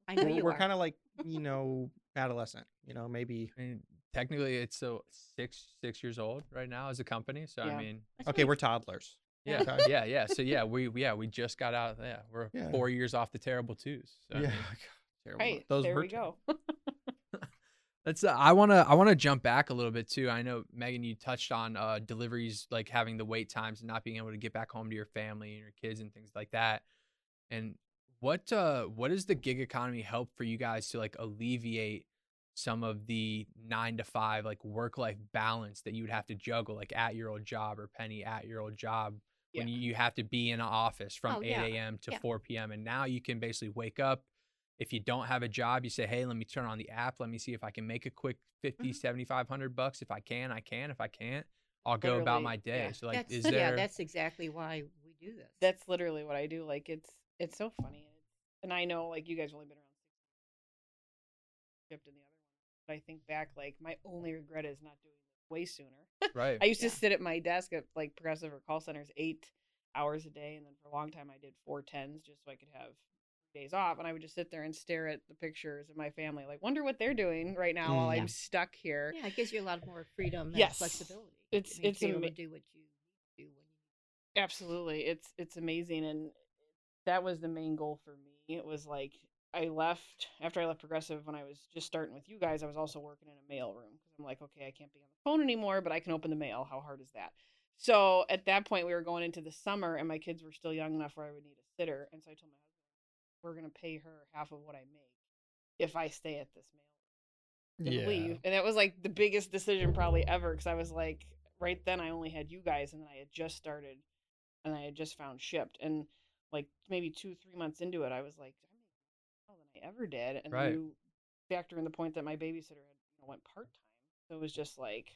I know we're kind of like, you know, adolescent. You know, maybe. I mean, technically, it's so six years old right now as a company. So I mean, we're toddlers. Yeah, yeah. So we just got out. Yeah, we're 4 years off the terrible twos. So, yeah. I mean, right, those there we go. That's I want to jump back a little bit too. I know, Megan, you touched on deliveries, like having the wait times and not being able to get back home to your family and your kids and things like that. And what does the gig economy help for you guys to like alleviate some of the 9 to 5 like work-life balance that you would have to juggle, like at your old job, or Penny at your old job, when you have to be in an office from 8 a.m. to 4 p.m. and now you can basically wake up. If you don't have a job, you say, hey, let me turn on the app. Let me see if I can make a quick $50, $7,500. If I can, I can. If I can't, I'll go about my day. Yeah. So like, that's exactly why we do this. That's literally what I do. Like, it's so funny. And I know, like, you guys have only been around Shipt and the other one. But I think back, like, my only regret is not doing this way sooner. Right. I used to sit at my desk at like Progressive or call centers 8 hours a day. And then for a long time, I did 4 10s just so I could have days off, and I would just sit there and stare at the pictures of my family, like wonder what they're doing right now while I'm stuck here. Yeah, it gives you a lot more freedom and flexibility. It's to do what you do. Absolutely, it's amazing, and that was the main goal for me. It was like after I left Progressive when I was just starting with you guys. I was also working in a mail room because I'm like, okay, I can't be on the phone anymore, but I can open the mail. How hard is that? So at that point, we were going into the summer, and my kids were still young enough where I would need a sitter, and so I told my husband, we're gonna pay her half of what I make if I stay at this mail and leave. And that was like the biggest decision probably ever, because I was like, right then I only had you guys, and then I had just started, and I had just found Shipt. And like maybe 2-3 months into it, I was like, I make more than I ever did. And right. You factor in the point that my babysitter had went part time, so it was just like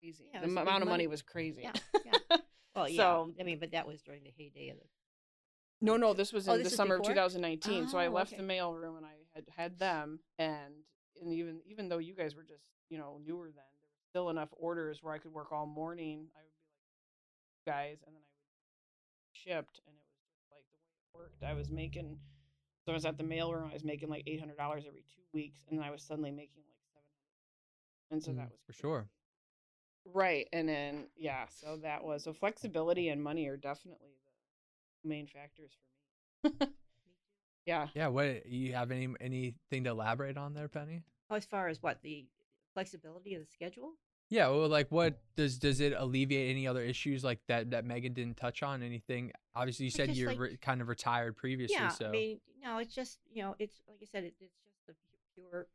crazy. Yeah, the amount of money was crazy. Yeah. Well, yeah. So I mean, but that was during the heyday of the. No, this was in the summer of 2019. So I left the mail room and I had them, and even though you guys were just newer then, there were still enough orders where I could work all morning. I would be like, guys, and then I would Shipt, and it was like the way it worked. So I was at the mail room. I was making like $800 every 2 weeks, and then I was suddenly making like $700, and so that was crazy. For sure. Right, and then so flexibility and money are definitely the main factors for me. Yeah. What you have anything to elaborate on there, Penny? Oh, as far as what, the flexibility of the schedule? Yeah, well, like what does it alleviate any other issues like that Megan didn't touch on? Anything? Obviously, you said you're kind of retired previously. Yeah, so. I mean, no, it's just it's like you said, it's just the pure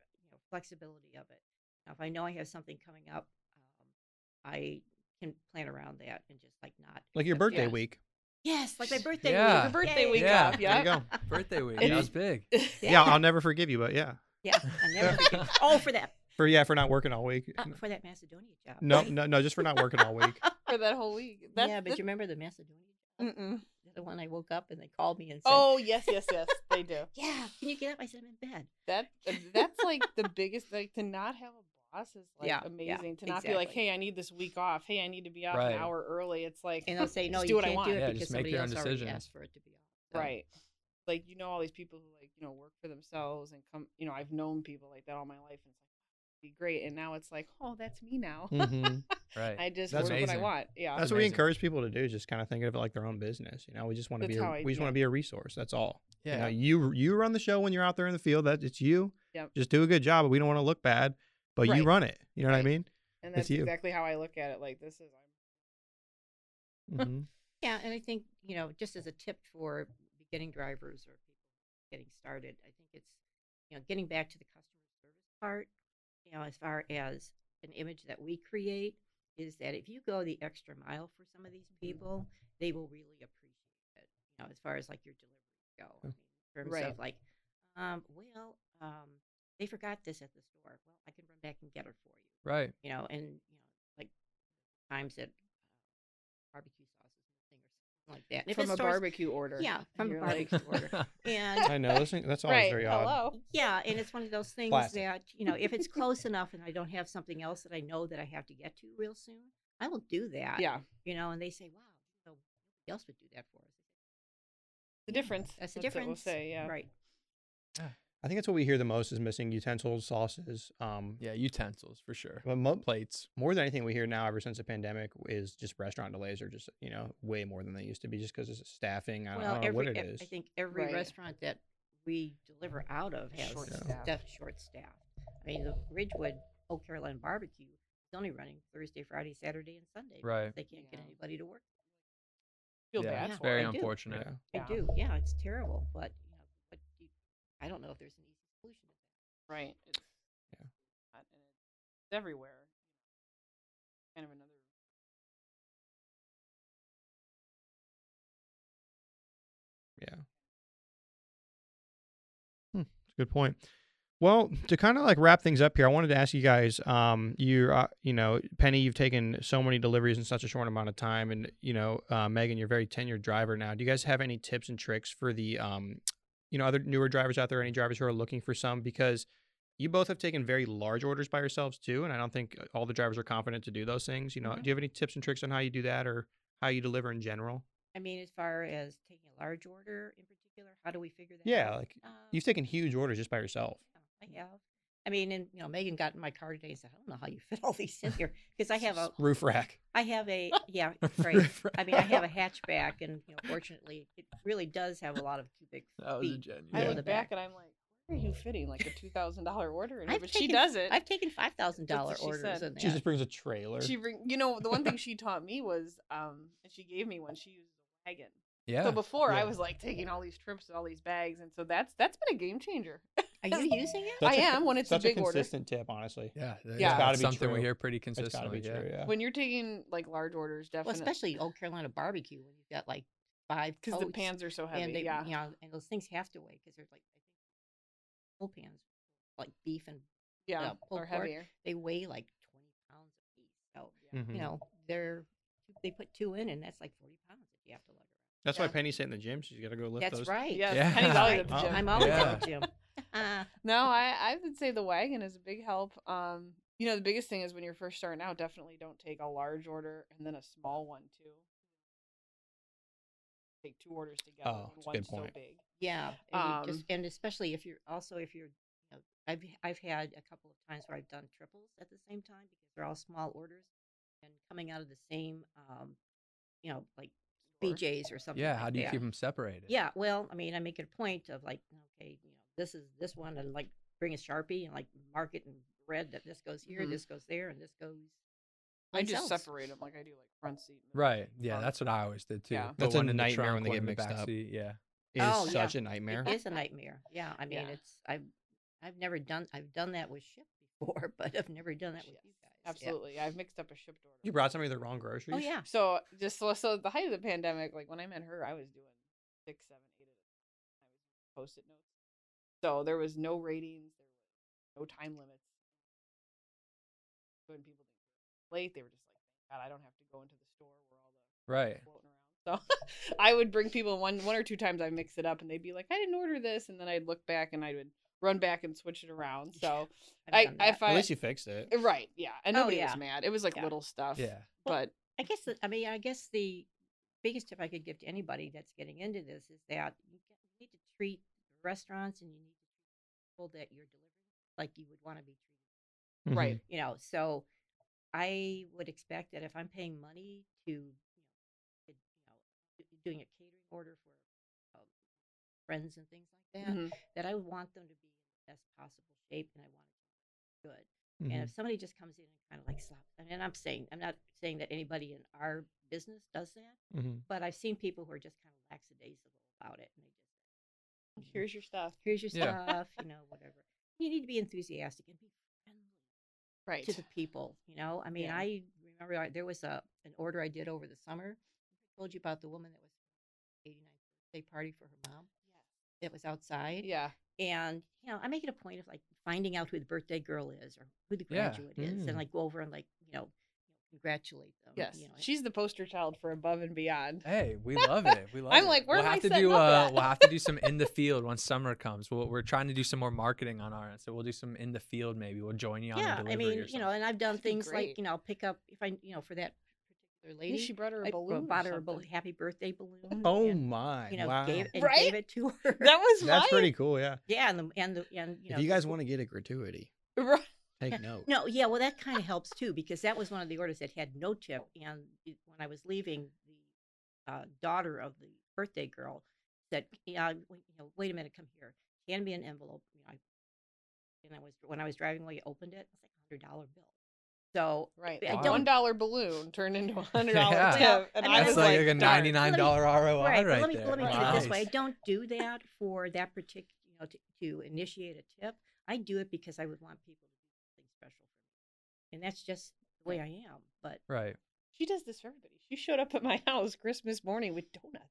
flexibility of it. Now, if I know I have something coming up, I can plan around that and just like not. Like your birthday week. Yes, like my birthday week. Your birthday week off. Yeah. There you go. Birthday week. That was big. Yeah, I'll never forgive you, but yeah. Yeah, I'll never forgive you. Oh, for that. For not working all week. For that Macedonia job. No, right? no, just for not working all week. For that whole week. But you remember the Macedonia job? Mm-mm. The one I woke up and they called me and said. Oh, yes, they do. Yeah, can you get up? I said, I'm in bed. That's like the biggest, like to not have a is like amazing to not be like, hey, I need this week off. Hey, I need to be off an hour early. It's like, and they'll say, no, you can't do it because somebody else already asked for it to be off. So. Right. Like, all these people who like, work for themselves and come, I've known people like that all my life and it's like, be great. And now it's like, oh, that's me now. Mm-hmm. Right. I just work what I want. Yeah. That's what we encourage people to do is just kind of think of it like their own business. We just want to be a resource. That's all. Yeah. You run the show when you're out there in the field. It's you. Yep. Just do a good job. But we don't want to look bad. But you run it. You know what I mean? And that's exactly how I look at it. Like, this is. Mm-hmm. Yeah. And I think, just as a tip for beginning drivers or people getting started, I think it's, getting back to the customer service part, as far as an image that we create is that if you go the extra mile for some of these people, they will really appreciate it. As far as like your deliveries go, I mean, in terms of like, they forgot this at the store. Well, I can run back and get it for you. Right. Like times that barbecue sauce is missing or something like that. From a barbecue order. Yeah, from a barbecue order. And I know that's always very odd. Hello. Yeah, and it's one of those things that if it's close enough and I don't have something else that I know that I have to get to real soon, I will do that. Yeah. And they say, "Wow, nobody else would do that for us." The difference. That's the difference. What we'll say, yeah. Right. I think that's what we hear the most is missing utensils, sauces. Utensils for sure. But plates. More than anything we hear now ever since the pandemic is just restaurant delays are just, way more than they used to be just because it's staffing. I don't know what it is. I think every restaurant that we deliver out of has short staff. I mean, the Ridgewood Old Carolina barbecue is only running Thursday, Friday, Saturday, and Sunday. Right. They can't get anybody to work. I feel bad. It's very unfortunate. I do. Yeah, it's terrible. But I don't know if there's an easy solution to that. Right. It's everywhere. Kind of another. Yeah. That's a good point. Well, to kind of like wrap things up here, I wanted to ask you guys, Penny, you've taken so many deliveries in such a short amount of time. And, Megan, you're a very tenured driver now. Do you guys have any tips and tricks for the, other newer drivers out there, any drivers who are looking for some, because you both have taken very large orders by yourselves too. And I don't think all the drivers are confident to do those things. Do you have any tips and tricks on how you do that or how you deliver in general? I mean, as far as taking a large order in particular, how do we figure that out? Yeah. Like you've taken huge orders just by yourself. Yeah, I have. I mean, and Megan got in my car today and said, I don't know how you fit all these in here because I have a roof rack. I have a hatchback, and fortunately, it really does have a lot of cubic feet. That was a genuine. I look back and I'm like, where are you fitting like a $2,000 order in here? But she does it. I've taken $5,000 orders in there. She just brings a trailer. The one thing she taught me was, and she gave me one. She used a wagon. Yeah. So before I was like taking all these trips with all these bags, and so that's been a game changer. Are you using it? I am when it's a big order. Such a consistent tip, honestly. It's got to be something we hear pretty consistently. It's got to be true, yeah. When you're taking like large orders, definitely. Well, especially Old Carolina barbecue when you've got like 5 because the pans are so heavy, and they, yeah, you know, and those things have to weigh because they're like, I think full pans, like beef and yeah, or heavier. They weigh like 20 pounds a piece. So yeah. Mm-hmm. You know, they put 2 in, and that's like 40 pounds if you have to lug around. That's why Penny sat in the gym. She's got to go lift those. That's right. Yes. Yeah, Penny's always at the gym. I'm always at the gym. No, I would say the wagon is a big help. You know, the biggest thing is when you're first starting out, definitely don't take a large order and then a small one too. Take 2 orders together. Oh, and one's so big. Yeah, and, especially if you're you know, I've had a couple of times where I've done triples at the same time because they're all small orders and coming out of the same, you know, like BJ's or something. Yeah, how do you keep them separated? Yeah, well, I mean, I make it a point of like, okay, you know, this is this one, and like bring a Sharpie and like mark it in red that this goes here, mm-hmm. this goes there, and this goes. I just separate them like I do like front seat. Right. Yeah, that's what I always did too. Yeah. That's a nightmare when they get mixed up. Yeah. It is such a nightmare. It is a nightmare. Yeah. I mean, it's I've done that with Shipt before, but I've never done that with you guys. Absolutely. Yeah. I've mixed up a Shipt order. You brought somebody the wrong groceries? Oh yeah. So just so at the height of the pandemic, like when I met her, I was doing 6, 7, 8 of Post-it notes. So there was no ratings, there was no time limits. Good people late, they were just like, God, I don't have to go into the store where all the floating around. So I would bring people one or two times. I mix it up, and they'd be like, I didn't order this, and then I'd look back and I would run back and switch it around. So at least you fixed it, right? Yeah, and nobody was mad. It was like little stuff. Yeah, but well, I guess the biggest tip I could give to anybody that's getting into this is that you need to treat restaurants and you need to treat people that you're delivering like you would want to be treated, mm-hmm. right? You know, so. I would expect that if I'm paying money to, doing a catering order for friends and things like that, mm-hmm. that I would want them to be in the best possible shape, and I want it to be good. Mm-hmm. And if somebody just comes in and kind of like slaps, and I'm not saying that anybody in our business does that, mm-hmm. but I've seen people who are just kind of lackadaisical about it, and they just here's your stuff, you know, whatever. You need to be enthusiastic and be right to the people, you know. I mean, yeah. I remember there was an order I did over the summer. I told you about the woman that was 89th birthday party for her mom. Yeah, it was outside. Yeah, and you know, I make it a point of like finding out who the birthday girl is or who the graduate is, and like go over and like congratulate them. Yes, you know, she's the poster child for above and beyond. Hey, we love it. We love it. I'm like, we'll have to do we'll have to do some in the field once summer comes. We're trying to do some more marketing on our end, so we'll do some in the field. Maybe we'll join you on a delivery. I mean, or you know, and I've done things like pick up if I for that particular lady. She brought her a balloon. Bought her a happy birthday balloon. Oh and, my! You know, wow. Gave it to her. That's pretty cool. Yeah. Yeah, and you know, if you guys want to get a gratuity, right? Take note. No, yeah, well, that kind of helps too, because that was one of the orders that had no tip. And when I was leaving, the daughter of the birthday girl said, wait a minute, come here, hand me an envelope. When I was driving away, I opened it. It was like $100 bill. So $1 balloon turned into $100 tip, and I was like a $99 ROI right there. Let me put it this way: I don't do that for that particular, to initiate a tip. I do it because I would want people. And that's just the way I am. But she does this for everybody. She showed up at my house Christmas morning with donuts.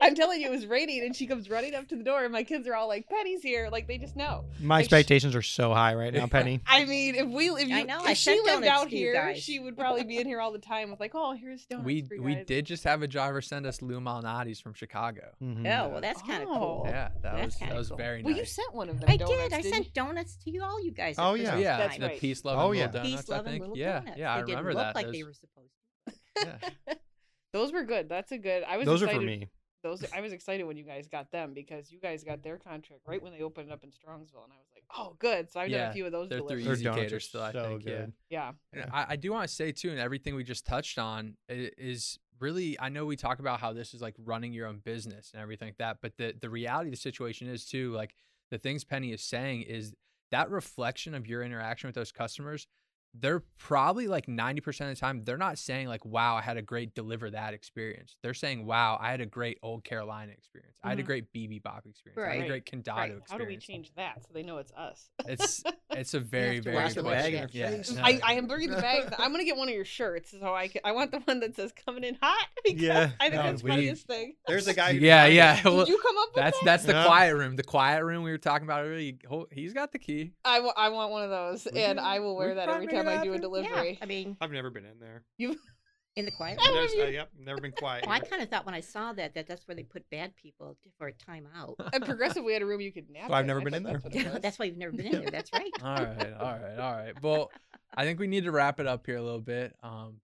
I'm telling you, it was raining, and she comes running up to the door, and my kids are all like, "Penny's here!" Like they just know. My expectations are so high right now, Penny. I mean, if she lived out here, she would probably be in here all the time with like, "Oh, here's donuts." We did just have a driver send us Lou Malnati's from Chicago. Mm-hmm. Oh, well, that's kind of cool. Yeah, that was cool. Very nice. Well, you sent one of them. I did. I sent donuts to you all, you guys. Oh yeah, yeah. That's the peace, love, and little donuts. Peace, love, and little donuts. Yeah, I remember that. Like they were supposed to. Those were good. That's a good. Those excited. Are for me. I was excited when you guys got them because you guys got their contract right when they opened up in Strongsville, and I was like, "Oh, good!" So I've done a few of those. They're through Easy Cater still, I think. Good. Yeah. Yeah. And I do want to say too, and everything we just touched on is really. I know we talk about how this is like running your own business and everything like that, but the reality of the situation is too, like the things Penny is saying is that reflection of your interaction with those customers they're probably like 90% of the time, they're not saying like, wow, I had a great DeliverThat experience. They're saying, wow, I had a great Old Carolina experience. Mm-hmm. I had a great BB Bop experience. Right. I had a great Condado experience. How do we change that so they know it's us? It's a very, very good question. Yeah. No. I am bringing the bag. I'm going to get one of your shirts. So I want the one that says coming in hot because I think that's the funniest thing. There's a guy. Did you come up with that? That's the quiet room. The quiet room we were talking about earlier. He's got the key. I want one of those and I will wear that every time I do a delivery. Yeah, I mean, I've never been in there. You've in the quiet room? Never been quiet. Well, I kind of thought when I saw that that's where they put bad people for a time out. At Progressive, we had a room you could nap. So I've never been in there. That's why you've never been in there. That's right. All right. Well, I think we need to wrap it up here a little bit.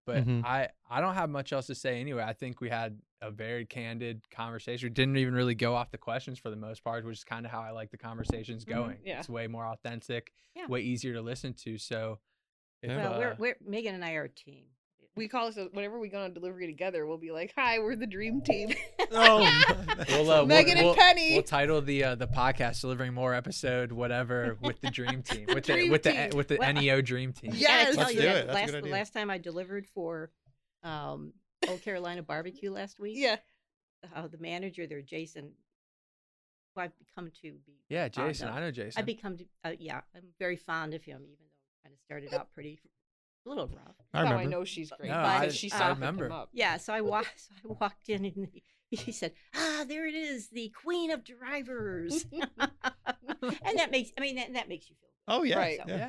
But I don't have much else to say anyway. I think we had a very candid conversation. We didn't even really go off the questions for the most part, which is kind of how I like the conversations going. Yeah. It's way more authentic, way easier to listen to. So. We're Megan and I are a team. We call us whenever we go on delivery together. We'll be like, "Hi, we're the Dream Team." Megan and Penny. We'll title the podcast "Delivering More" episode, whatever, with the Dream Team, with the NEO Dream Team. Yes, let's do it. The last time I delivered for Old Carolina Barbecue last week, the manager there, Jason. Who I've become to be. Yeah, Jason. I know Jason. I've become to. I'm very fond of him, even though. It started out pretty, a little rough. I know she's great. No, but she softened him up. Yeah, so I walked in and he said, there it is, the queen of drivers. And that makes you feel good. Oh, yeah. Right. So.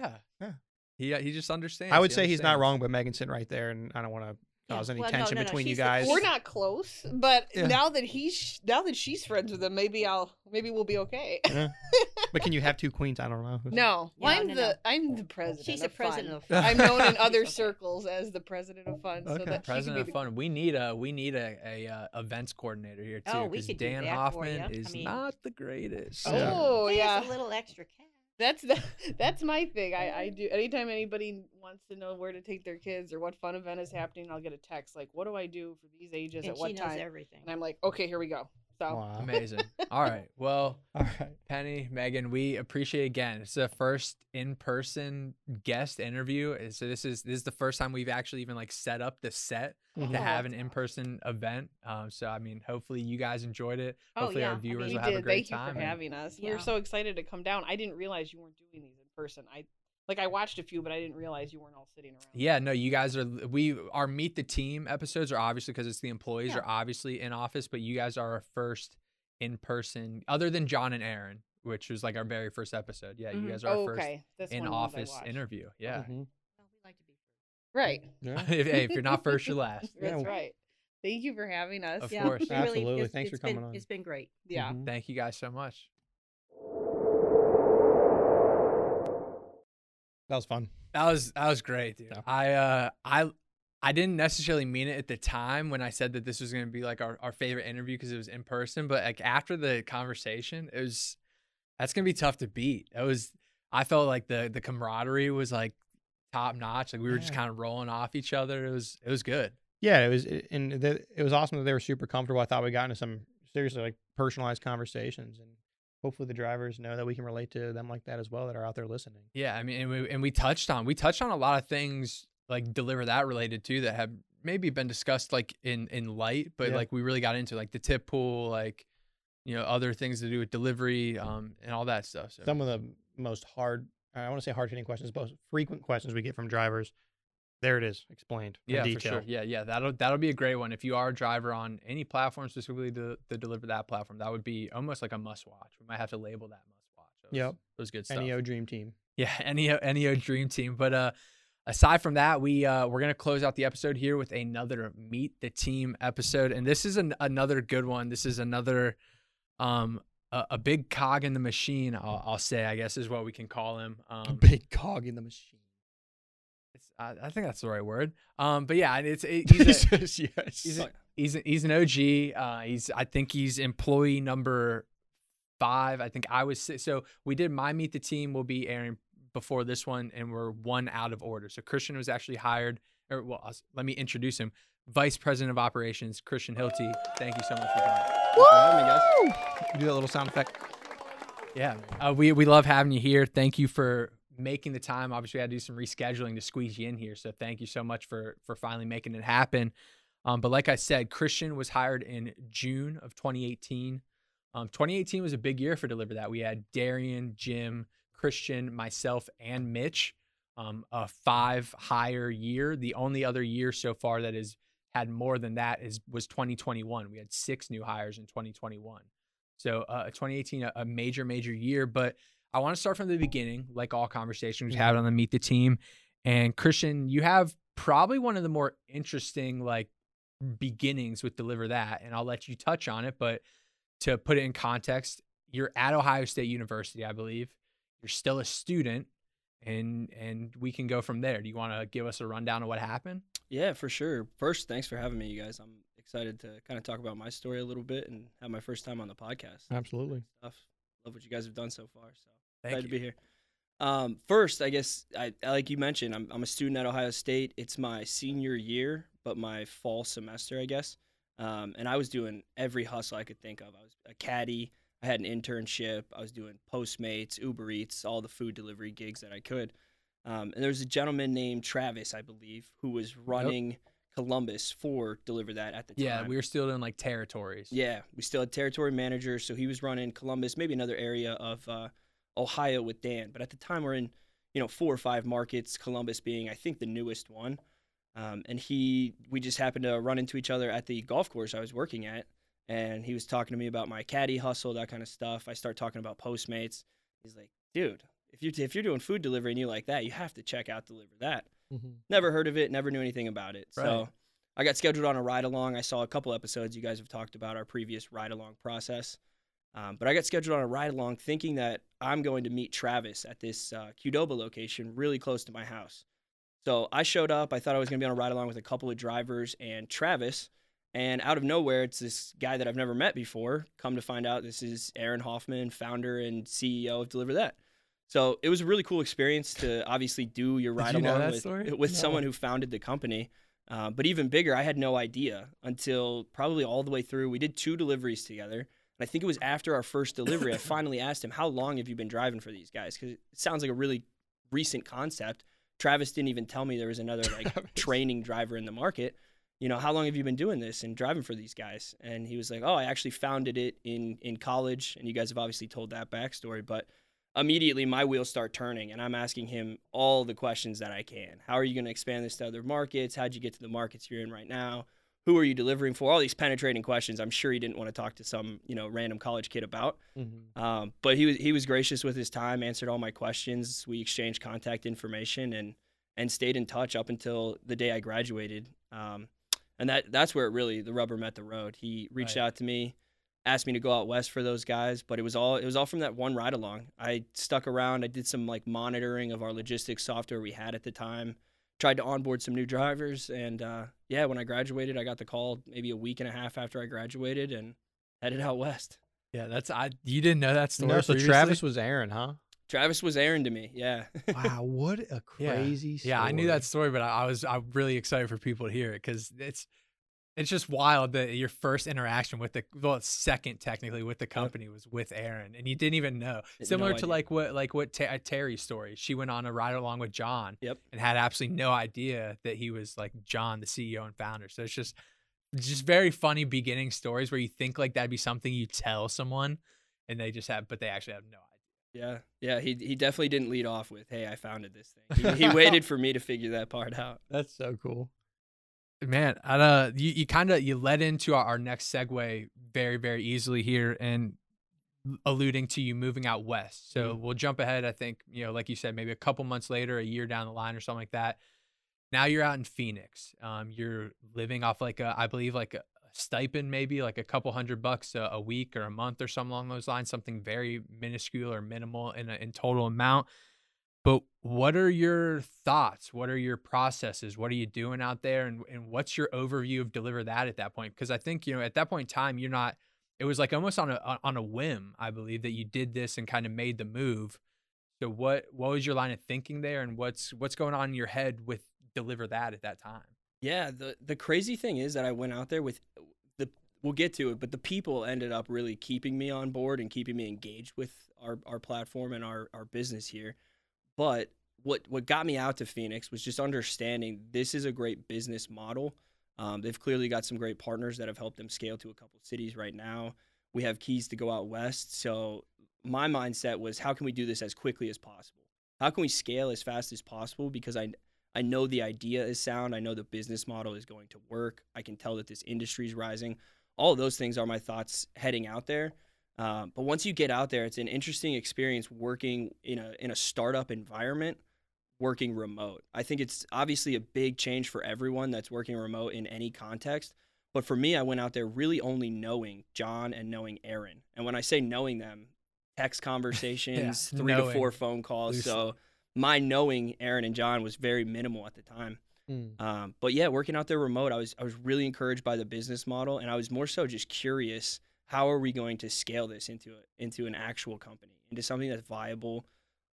Yeah. He just understands. I would say he's not wrong, but Megan's sitting right there, and I don't want to cause any tension between you guys. We're not close, but now that she's friends with him, maybe we'll be okay. Yeah. But can you have two queens? I don't know. No, I'm the president. She's the president of fun. I'm known in other circles as the president of fun. Okay. So that president of fun. We need a events coordinator here too. Oh, we could do that for you. Dan Hoffman is not the greatest. Oh yeah, a little extra cash. That's my thing. I do. Anytime anybody wants to know where to take their kids or what fun event is happening, I'll get a text like, "What do I do for these ages at what time?" And she knows everything. And I'm like, "Okay, here we go." So wow. Amazing. All right. Well, Penny, Megan, we appreciate again. It's the first in-person guest interview. And so this is the first time we've actually even like set up the set to have an in-person event. So, hopefully you guys enjoyed it. Hopefully our viewers will have a great time. Thank you for having us. We were so excited to come down. I didn't realize you weren't doing these in person. I watched a few, but I didn't realize you weren't all sitting around. Yeah, no, you guys our Meet the Team episodes are obviously, because it's the employees, are obviously in office, but you guys are our first in-person, other than John and Aaron, which was like our very first episode. Yeah, you guys are our first in-office interview. Yeah. Mm-hmm. Well, we like to be first. Right. Yeah. If you're not first, you're last. That's right. Thank you for having us. Of course. Absolutely. Thanks for coming on. It's been great. Yeah. Mm-hmm. Thank you guys so much. That was fun. That was great, dude. Yeah. I didn't necessarily mean it at the time when I said that this was going to be like our favorite interview because it was in person, but like after the conversation, that's going to be tough to beat. I felt like the camaraderie was like top notch. Like we were just kind of rolling off each other. It was good. Yeah, it was awesome that they were super comfortable. I thought we got into some seriously like personalized conversations and hopefully the drivers know that we can relate to them like that as well that are out there listening. Yeah, and we touched on a lot of things like DeliverThat related to that have maybe been discussed like in light, but like we really got into like the tip pool, like other things to do with delivery, and all that stuff. So some of the most hard hitting questions, most frequent questions we get from drivers. There it is, explained in detail. For sure. Yeah. That'll be a great one. If you are a driver on any platform, specifically the DeliverThat platform, that would be almost like a must watch. We might have to label that must watch. It was good stuff. NEO Dream Team. Yeah, NEO Dream Team. But aside from that, we're gonna close out the episode here with another Meet the Team episode, and this is another good one. This is another a big cog in the machine. I'll say, I guess, is what we can call him. A big cog in the machine. I think that's the right word. But yeah, he's an OG. I think he's employee number 5. I think I was 6. So we did my Meet the Team. We'll be airing before this one, and we're one out of order. So Christian was actually hired. Or well, let me introduce him. Vice President of Operations, Christian Hilty. Thank you so much for coming. Woo! Do that little sound effect. Yeah, we love having you here. Thank you for making the time. Obviously, I had to do some rescheduling to squeeze you in here. So thank you so much for finally making it happen. But like I said, Christian was hired in June of 2018. 2018 was a big year for DeliverThat. We had Darian, Jim, Christian, myself, and Mitch. A 5-hire year. The only other year so far that has had more than that was 2021. We had 6 new hires in 2021. So 2018, a major, major year. But I want to start from the beginning, like all conversations we had on the Meet the Team. And Christian, you have probably one of the more interesting like beginnings with DeliverThat, and I'll let you touch on it. But to put it in context, you're at Ohio State University, I believe. You're still a student, and we can go from there. Do you want to give us a rundown of what happened? Yeah, for sure. First, thanks for having me, you guys. I'm excited to kind of talk about my story a little bit and have my first time on the podcast. Absolutely. Love what you guys have done so far. So glad to be here. First, I guess, like you mentioned, I'm a student at Ohio State. It's my senior year, but my fall semester, I guess. And I was doing every hustle I could think of. I was a caddy. I had an internship. I was doing Postmates, Uber Eats, all the food delivery gigs that I could. And there was a gentleman named Travis, I believe, who was running Columbus for DeliverThat at the time. Yeah, we were still in like territories. Yeah, we still had territory managers. So he was running Columbus, maybe another area of Ohio with Dan. But at the time, we're in 4 or 5 markets, Columbus being, I think, the newest one. And we just happened to run into each other at the golf course I was working at, and he was talking to me about my caddy hustle, that kind of stuff. I start talking about Postmates. He's like, dude, if you're doing food delivery and you like that, you have to check out DeliverThat. Mm-hmm. Never heard of it, never knew anything about it. Right. So I got scheduled on a ride-along. I saw a couple episodes you guys have talked about our previous ride-along process. But I got scheduled on a ride-along thinking that I'm going to meet Travis at this Qdoba location really close to my house. So I showed up. I thought I was going to be on a ride-along with a couple of drivers and Travis. And out of nowhere, it's this guy that I've never met before. Come to find out, this is Aaron Hoffman, founder and CEO of DeliverThat. So it was a really cool experience to obviously do your ride along with someone who founded the company. But even bigger, I had no idea until probably all the way through. We did 2 deliveries together. And I think it was after our first delivery, I finally asked him, how long have you been driving for these guys? Because it sounds like a really recent concept. Travis didn't even tell me there was another like training driver in the market. How long have you been doing this and driving for these guys? And he was like, oh, I actually founded it in college. And you guys have obviously told that backstory, but immediately my wheels start turning and I'm asking him all the questions that I can. How are you going to expand this to other markets? How'd you get to the markets you're in right now? Who are you delivering for? All these penetrating questions. I'm sure he didn't want to talk to some, random college kid about. Mm-hmm. But he was gracious with his time, answered all my questions. We exchanged contact information and stayed in touch up until the day I graduated. And that's where it really, the rubber met the road. He reached out to me, asked me to go out west for those guys, but it was all from that one ride along. I stuck around. I did some like monitoring of our logistics software we had at the time, tried to onboard some new drivers. And when I graduated, I got the call maybe a week and a half after I graduated and headed out west. Yeah, you didn't know that story. No, so previously? Travis was Aaron, huh? Travis was Aaron to me, yeah. Wow, what a crazy story. Yeah, I knew that story, but I'm really excited for people to hear it because it's just wild that your first interaction with second technically with the company was with Aaron, and you didn't even know. Similar to what Terry's story, she went on a ride along with John, and had absolutely no idea that he was like John, the CEO and founder. So it's just very funny beginning stories where you think like that'd be something you tell someone, and they actually have no idea. Yeah, he definitely didn't lead off with, "Hey, I founded this thing." He waited for me to figure that part out. That's so cool. Man, you led into our next segue very, very easily here and alluding to you moving out west. So we'll jump ahead, I think, like you said, maybe a couple months later, a year down the line or something like that. Now you're out in Phoenix. You're living off I believe a stipend, maybe like a couple $100 a week or a month or something along those lines, something very minuscule or minimal in total amount. But what are your thoughts? What are your processes? What are you doing out there? And what's your overview of DeliverThat at that point? Because I think, at that point in time, it was like almost on a whim, I believe, that you did this and kind of made the move. So what was your line of thinking there? And what's going on in your head with DeliverThat at that time? Yeah, the crazy thing is that I went out there with we'll get to it, but the people ended up really keeping me on board and keeping me engaged with our platform and our business here. But what got me out to Phoenix was just understanding this is a great business model. They've clearly got some great partners that have helped them scale to a couple cities right now. We have keys to go out west. So my mindset was, how can we do this as quickly as possible? How can we scale as fast as possible? Because I know the idea is sound. I know the business model is going to work. I can tell that this industry is rising. All of those things are my thoughts heading out there. But once you get out there, it's an interesting experience working in a startup environment, working remote. I think it's obviously a big change for everyone that's working remote in any context. But for me, I went out there really only knowing John and knowing Aaron. And when I say knowing them, text conversations, three to four phone calls. Loosely. So my knowing Aaron and John was very minimal at the time. Mm. But yeah, working out there remote, I was really encouraged by the business model, and I was more so just curious, how are we going to scale this into an actual company, into something that's viable,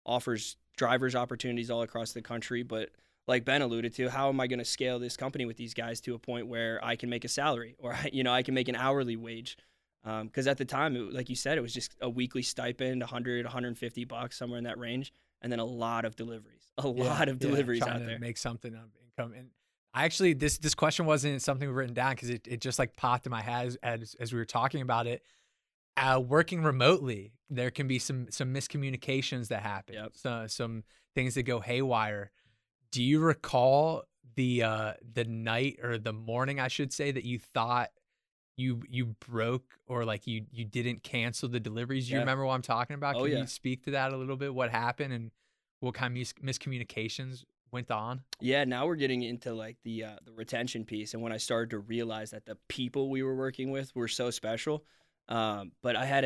offers drivers opportunities all across the country. But like Ben alluded to, how am I going to scale this company with these guys to a point where I can make a salary, or I can make an hourly wage? Because at the time, like you said, it was just a weekly stipend, $100, $150, somewhere in that range, and then a lot of deliveries, out there. Trying to make something of income. And I actually, this question wasn't something written down, because it just like popped in my head as we were talking about it. Working remotely, there can be some miscommunications that happen, some things that go haywire. Do you recall the night, or the morning, I should say, that you thought you broke, or like you didn't cancel the deliveries? Do you remember what I'm talking about? Can you speak to that a little bit? What happened and what kind of miscommunications went on? Yeah, now we're getting into like the retention piece, and when I started to realize that the people we were working with were so special. But I had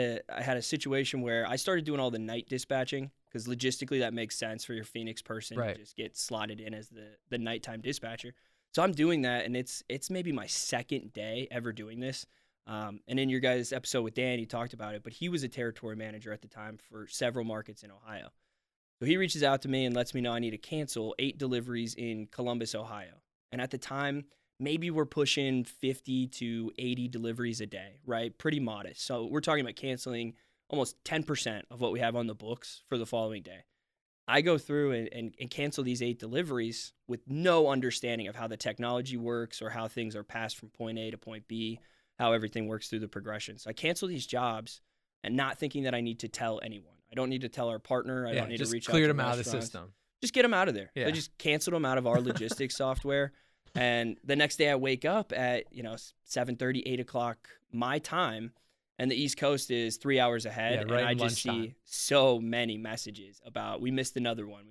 a situation where I started doing all the night dispatching, because logistically that makes sense for your Phoenix person to just get slotted in as the nighttime dispatcher. So I'm doing that, and it's maybe my second day ever doing this. And in your guys' episode with Dan, he talked about it, but he was a territory manager at the time for several markets in Ohio. So he reaches out to me and lets me know I need to cancel 8 deliveries in Columbus, Ohio. And at the time, maybe we're pushing 50 to 80 deliveries a day, right? Pretty modest. So we're talking about canceling almost 10% of what we have on the books for the following day. I go through and cancel these 8 deliveries with no understanding of how the technology works, or how things are passed from point A to point B, how everything works through the progression. So I cancel these jobs, and not thinking that I need to tell anyone. I don't need to tell our partner. I don't need to reach out to the restaurant. Just cleared them out of the system. Just get them out of there. Yeah. I just canceled them out of our logistics software. And the next day I wake up at 7:30, 8 o'clock my time, and the East Coast is 3 hours ahead, and I just see so many messages about, we missed another one,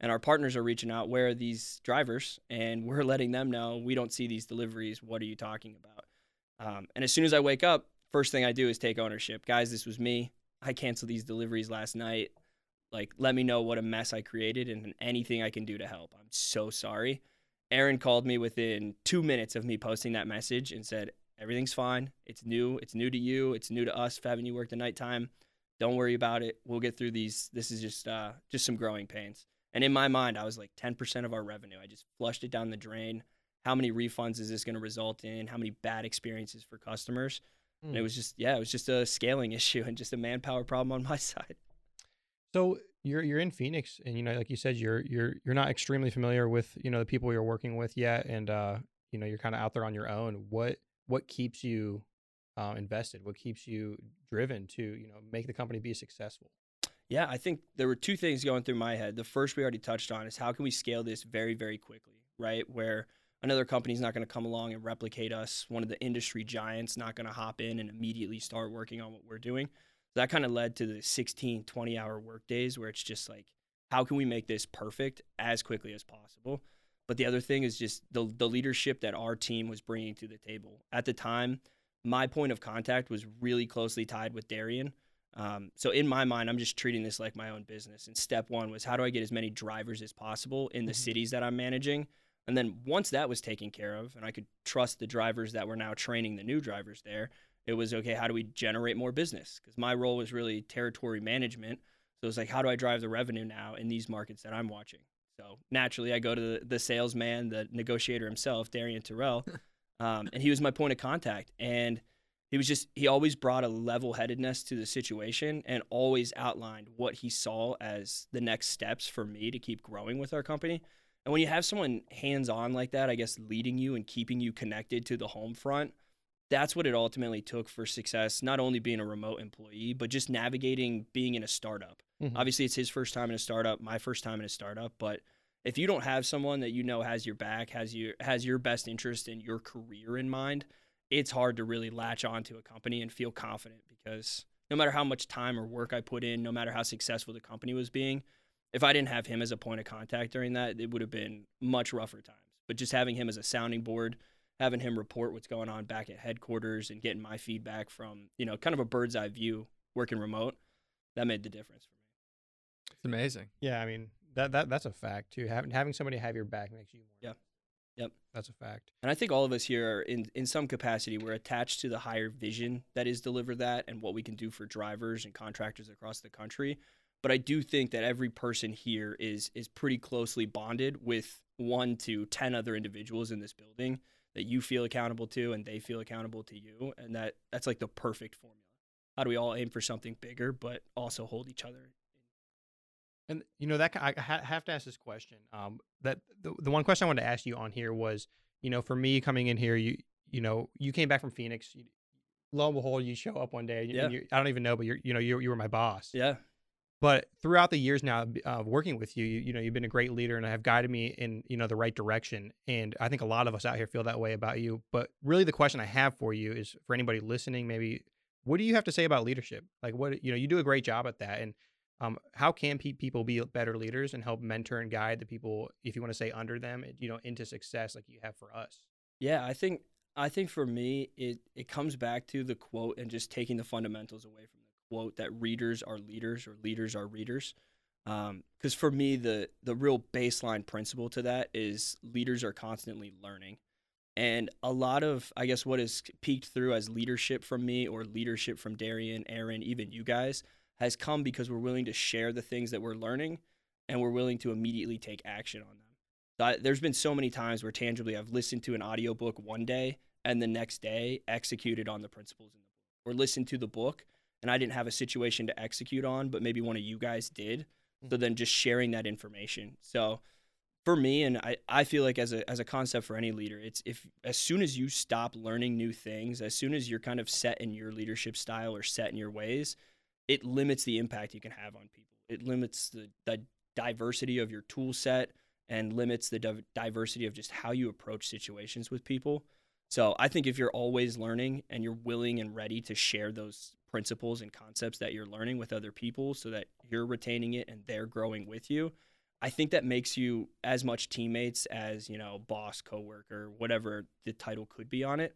and our partners are reaching out, where are these drivers? And we're letting them know, we don't see these deliveries, what are you talking about? And as soon as I wake up, first thing I do is take ownership. Guys, this was me. I canceled these deliveries last night. Like, let me know what a mess I created and anything I can do to help. I'm so sorry. Aaron called me within 2 minutes of me posting that message and said, everything's fine. It's new to you. It's new to us for having you work the nighttime. Don't worry about it. We'll get through these. This is just some growing pains. And in my mind, I was like, 10% of our revenue, I just flushed it down the drain. How many refunds is this going to result in? How many bad experiences for customers? Mm. And it was just a scaling issue and just a manpower problem on my side. So you're in Phoenix, and like you said, you're not extremely familiar with the people you're working with yet, and you're kind of out there on your own. What keeps you invested? What keeps you driven to make the company be successful? Yeah, I think there were 2 things going through my head. The first we already touched on is, how can we scale this very, very quickly, right? Where another company's not going to come along and replicate us. One of the industry giants not going to hop in and immediately start working on what we're doing. That kind of led to the 16, 20-hour workdays, where it's just like, how can we make this perfect as quickly as possible? But the other thing is just the leadership that our team was bringing to the table. At the time, my point of contact was really closely tied with Darian. So in my mind, I'm just treating this like my own business. And step 1 was, how do I get as many drivers as possible in the cities that I'm managing? And then once that was taken care of, and I could trust the drivers that were now training the new drivers there, it was, okay, how do we generate more business? Because my role was really territory management. So it's like, how do I drive the revenue now in these markets that I'm watching? So naturally, I go to the salesman, the negotiator himself, Darian Terrell, and he was my point of contact. And He always brought a level-headedness to the situation and always outlined what he saw as the next steps for me to keep growing with our company. And when you have someone hands-on like that, I guess, leading you and keeping you connected to the home front, that's what it ultimately took for success, not only being a remote employee, but just navigating being in a startup. Mm-hmm. Obviously, it's his first time in a startup, my first time in a startup, but if you don't have someone that you know has your back, has your best interest in your career in mind, it's hard to really latch on to a company and feel confident, because no matter how much time or work I put in, no matter how successful the company was being, if I didn't have him as a point of contact during that, it would have been much rougher times. But just having him as a sounding board, having him report what's going on back at headquarters and getting my feedback from, you know, kind of a bird's eye view working remote, that made the difference for me. It's amazing. Yeah, I mean, that's a fact too. Having somebody have your back makes you more. Yeah. Yep. That's a fact. And I think all of us here are in some capacity, we're attached to the higher vision that is DeliverThat and what we can do for drivers and contractors across the country. But I do think that every person here is pretty closely bonded with 1 to 10 other individuals in this building that you feel accountable to and they feel accountable to you. And that's like the perfect formula. How do we all aim for something bigger, but also hold each other? And, you know, that I have to ask this question. That the one question I wanted to ask you on here was, you know, for me coming in here, you came back from Phoenix. Lo and behold, you show up one day. Yeah. And I don't even know, but you were my boss. Yeah. But throughout the years now of working with you, you've been a great leader and have guided me in, the right direction. And I think a lot of us out here feel that way about you. But really the question I have for you is, for anybody listening, maybe, what do you have to say about leadership? Like, what, you do a great job at that. And how can people be better leaders and help mentor and guide the people, if you want to say under them, into success like you have for us? Yeah, I think for me, it comes back to the quote and just taking the fundamentals away from the quote that readers are leaders or leaders are readers. Because for me, the real baseline principle to that is leaders are constantly learning. And a lot of, I guess, what has peeked through as leadership from me or leadership from Darian, Aaron, even you guys, has come because we're willing to share the things that we're learning and we're willing to immediately take action on them. So there's been so many times where tangibly I've listened to an audiobook one day and the next day executed on the principles in the book, or listened to the book and I didn't have a situation to execute on, but maybe one of you guys did. Mm-hmm. So then just sharing that information. So for me, and I feel like as a concept for any leader, it's as soon as you stop learning new things, as soon as you're kind of set in your leadership style or set in your ways, it limits the impact you can have on people. It limits the diversity of your tool set and limits the diversity of just how you approach situations with people. So I think if you're always learning and you're willing and ready to share those principles and concepts that you're learning with other people so that you're retaining it and they're growing with you, I think that makes you as much teammates as, boss, coworker, whatever the title could be on it.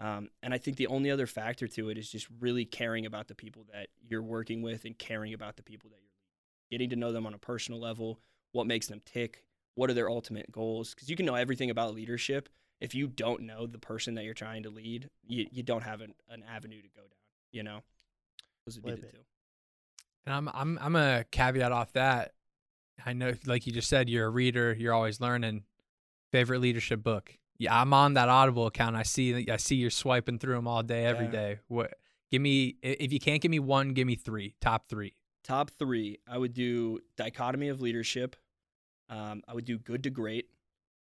And I think the only other factor to it is just really caring about the people that you're working with and caring about the people that you're leading, getting to know them on a personal level, what makes them tick, what are their ultimate goals? Because you can know everything about leadership. If you don't know the person that you're trying to lead, you don't have an avenue to go down, Those would be the two. And I'm a caveat off that. I know, like you just said, you're a reader, you're always learning. Favorite leadership book? Yeah, I'm on that Audible account. I see you're swiping through them all day, every day. What? Give me, if you can't give me one, give me three. Top 3. Top 3. I would do Dichotomy of Leadership. I would do Good to Great,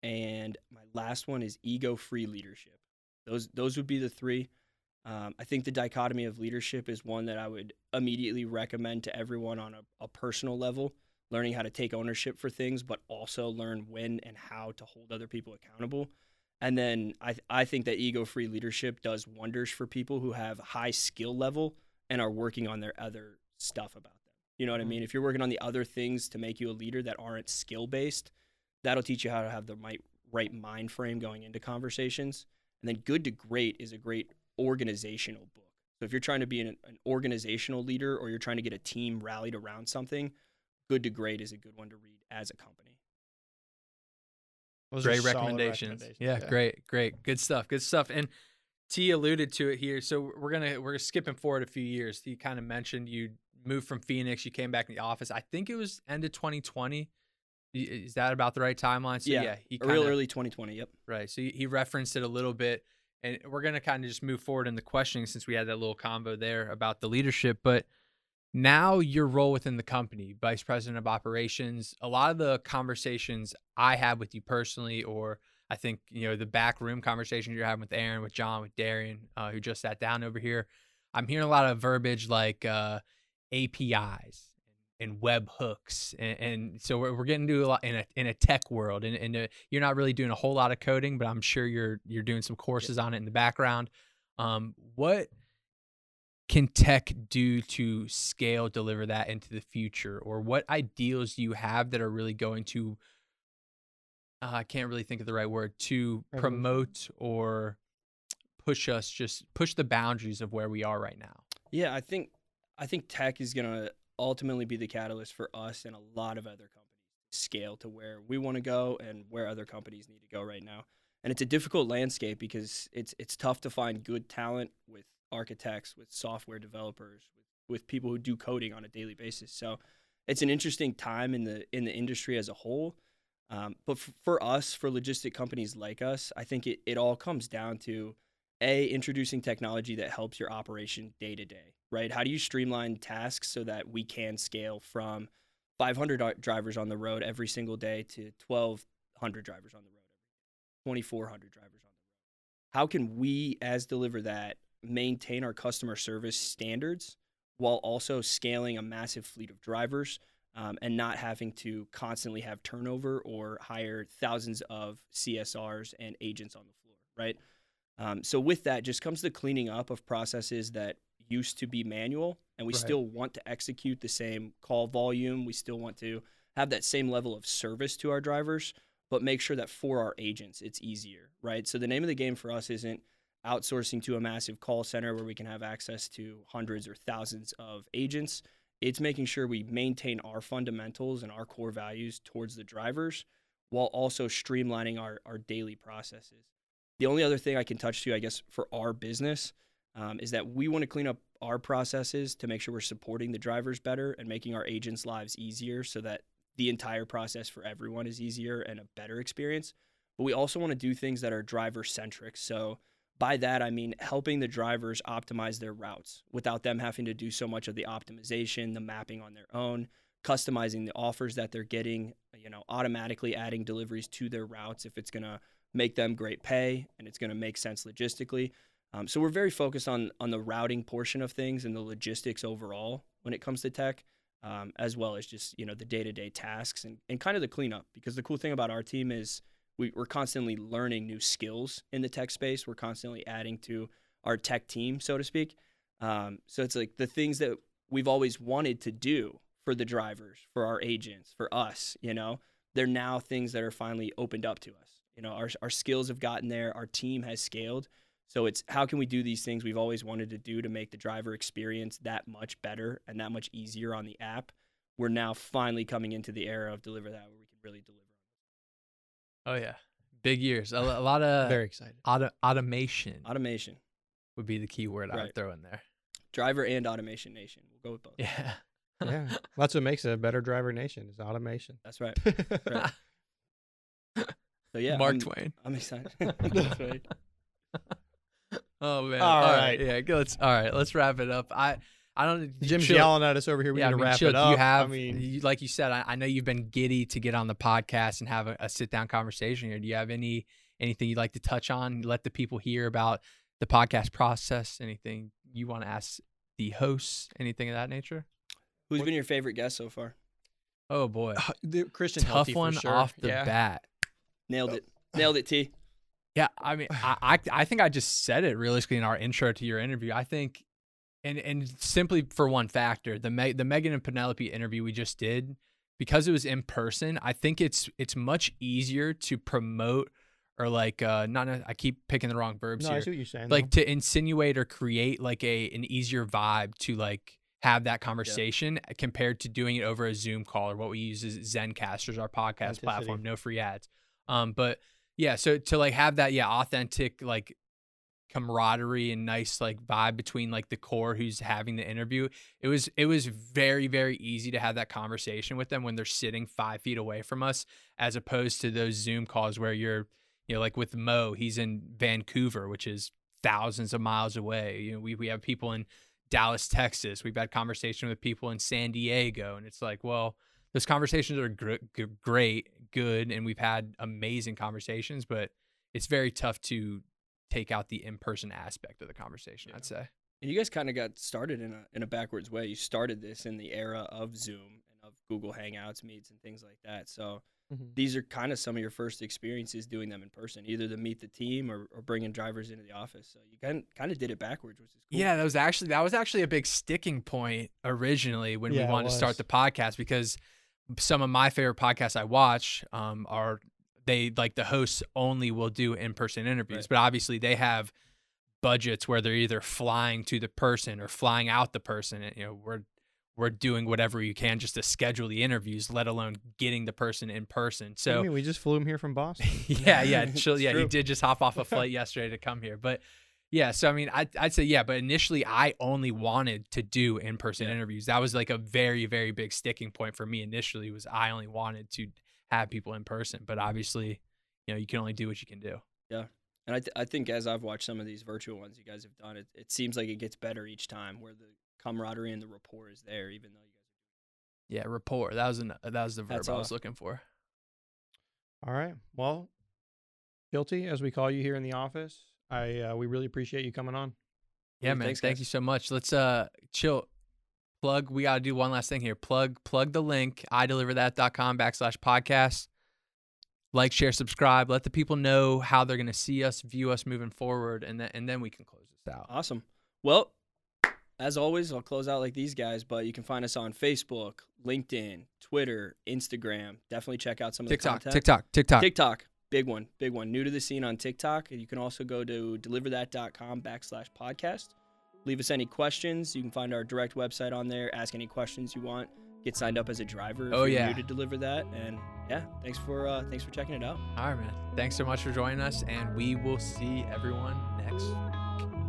and my last one is Ego-Free Leadership. Those would be the 3. I think the Dichotomy of Leadership is one that I would immediately recommend to everyone on a personal level, learning how to take ownership for things, but also learn when and how to hold other people accountable. And then I think that ego-free leadership does wonders for people who have high skill level and are working on their other stuff about them. You know what I mean? If you're working on the other things to make you a leader that aren't skill-based, that'll teach you how to have the right mind frame going into conversations. And then Good to Great is a great organizational book. So if you're trying to be an organizational leader or you're trying to get a team rallied around something, Good to Great is a good one to read as a company. Great recommendations. Yeah, great. Good stuff. And T alluded to it here. So we're skipping forward a few years. He kind of mentioned you moved from Phoenix. You came back in the office. I think it was end of 2020. Is that about the right timeline? So yeah, real early 2020. Yep. Right. So he referenced it a little bit. And we're going to kind of just move forward in the questioning since we had that little combo there about the leadership. But now your role within the company, vice president of operations, a lot of the conversations I have with you personally, or I think, you know, the backroom conversations you're having with Aaron, with John, with Darian, who just sat down over here, I'm hearing a lot of verbiage like APIs and web hooks. And so we're getting to a lot in a tech world, and you're not really doing a whole lot of coding, but I'm sure you're doing some courses on it in the background. What can tech do to scale DeliverThat into the future? Or what ideals do you have that are really going to, I can't really think of the right word, to promote or push us, just push the boundaries of where we are right now? Yeah, I think tech is going to ultimately be the catalyst for us and a lot of other companies to scale to where we want to go and where other companies need to go right now. And it's a difficult landscape because it's tough to find good talent with architects, with software developers, with people who do coding on a daily basis. So it's an interesting time in the industry as a whole. But for us, for logistic companies like us, I think it all comes down to A, introducing technology that helps your operation day to day, right? How do you streamline tasks so that we can scale from 500 drivers on the road every single day to 1,200 drivers on the road, 2,400 drivers on the road? How can we, as DeliverThat, maintain our customer service standards while also scaling a massive fleet of drivers and not having to constantly have turnover or hire thousands of CSRs and agents on the floor, right? So with that just comes the cleaning up of processes that used to be manual, and we still want to execute the same call volume. We still want to have that same level of service to our drivers, but make sure that for our agents it's easier, right? So the name of the game for us isn't outsourcing to a massive call center where we can have access to hundreds or thousands of agents. It's making sure we maintain our fundamentals and our core values towards the drivers while also streamlining our daily processes. The only other thing I can touch to, I guess, for our business is that we want to clean up our processes to make sure we're supporting the drivers better and making our agents' lives easier so that the entire process for everyone is easier and a better experience. But we also want to do things that are driver-centric. So by that, I mean helping the drivers optimize their routes without them having to do so much of the optimization, the mapping on their own, customizing the offers that they're getting, you know, automatically adding deliveries to their routes if it's going to make them great pay and it's going to make sense logistically. So we're very focused on the routing portion of things and the logistics overall when it comes to tech, as well as just, you know, the day-to-day tasks and kind of the cleanup. Because the cool thing about our team is we're constantly learning new skills in the tech space. We're constantly adding to our tech team, so to speak. So it's like the things that we've always wanted to do for the drivers, for our agents, for us, you know, they're now things that are finally opened up to us. You know, our skills have gotten there. Our team has scaled. So it's how can we do these things we've always wanted to do to make the driver experience that much better and that much easier on the app? We're now finally coming into the era of DeliverThat where we can really deliver. Oh, yeah. Big years. A lot of very excited. Automation. Automation would be the key word I would throw in there. Driver and automation nation. We'll go with both. Yeah. Yeah. Well, that's what makes it a better driver nation is automation. That's right. Right. So yeah, Mark Twain. I'm excited. That's right. Oh man! All right. Yeah, let's wrap it up. I don't. Jim's yelling at us over here. We need to wrap it up. You have, like you said, I know you've been giddy to get on the podcast and have a sit down conversation here. Do you have anything you'd like to touch on? Let the people hear about the podcast process. Anything you want to ask the hosts? Anything of that nature? Who's been your favorite guest so far? Oh boy, Christian Hilty. Tough one for sure. Off the bat. Nailed it, T. Yeah, I mean, I think I just said it realistically in our intro to your interview. I think, and simply for one factor, the Megan and Penelope interview we just did, because it was in person, I think it's much easier to promote or like, I keep picking the wrong verbs here. I see what you're saying. Like to insinuate or create like an easier vibe to like have that conversation compared to doing it over a Zoom call or what we use is Zencasters, our podcast platform, no free ads. But yeah, so to like have that, authentic, like camaraderie and nice, like vibe between like the core who's having the interview. It was very, very easy to have that conversation with them when they're sitting 5 feet away from us, as opposed to those Zoom calls where you're, you know, like with Mo, he's in Vancouver, which is thousands of miles away. You know, we have people in Dallas, Texas. We've had conversation with people in San Diego, and it's like, well, those conversations are great, good, and we've had amazing conversations, but it's very tough to take out the in-person aspect of the conversation, I'd say. And you guys kind of got started in a backwards way. You started this in the era of Zoom and of Google Hangouts, Meets, and things like that. So these are kind of some of your first experiences doing them in person, either to meet the team or bringing drivers into the office. So you kind of did it backwards, which is cool. Yeah, that was actually a big sticking point originally when we wanted to start the podcast, because some of my favorite podcasts I watch are, they like the hosts only will do in-person interviews, but obviously they have budgets where they're either flying to the person or flying out the person. And, you know, we're doing whatever you can just to schedule the interviews, let alone getting the person in person. So I mean, we just flew him here from Boston. He did just hop off a flight yesterday to come here. But yeah, so I mean, I'd say, but initially I only wanted to do in-person interviews. That was like a very, very big sticking point for me initially, was I only wanted to have people in person, but obviously, you know, you can only do what you can do. Yeah. And I think as I've watched some of these virtual ones you guys have done, it seems like it gets better each time, where the camaraderie and the rapport is there, even though you guys. Yeah, rapport. That was the verb I was looking for. All right. Well, Hilty, as we call you here in the office, we really appreciate you coming on. Yeah, man. Thank you so much. Let's chill. Plug. We got to do one last thing here. Plug the link. ideliverthat.com/podcast. Like, share, subscribe. Let the people know how they're going to see us, view us moving forward, and then we can close this out. Awesome. Well, as always, I'll close out like these guys, but you can find us on Facebook, LinkedIn, Twitter, Instagram. Definitely check out some of the content. TikTok. Big one. New to the scene on TikTok. You can also go to deliverthat.com/podcast. Leave us any questions. You can find our direct website on there. Ask any questions you want. Get signed up as a driver if you're new to DeliverThat. And thanks for checking it out. All right, man. Thanks so much for joining us, and we will see everyone next week.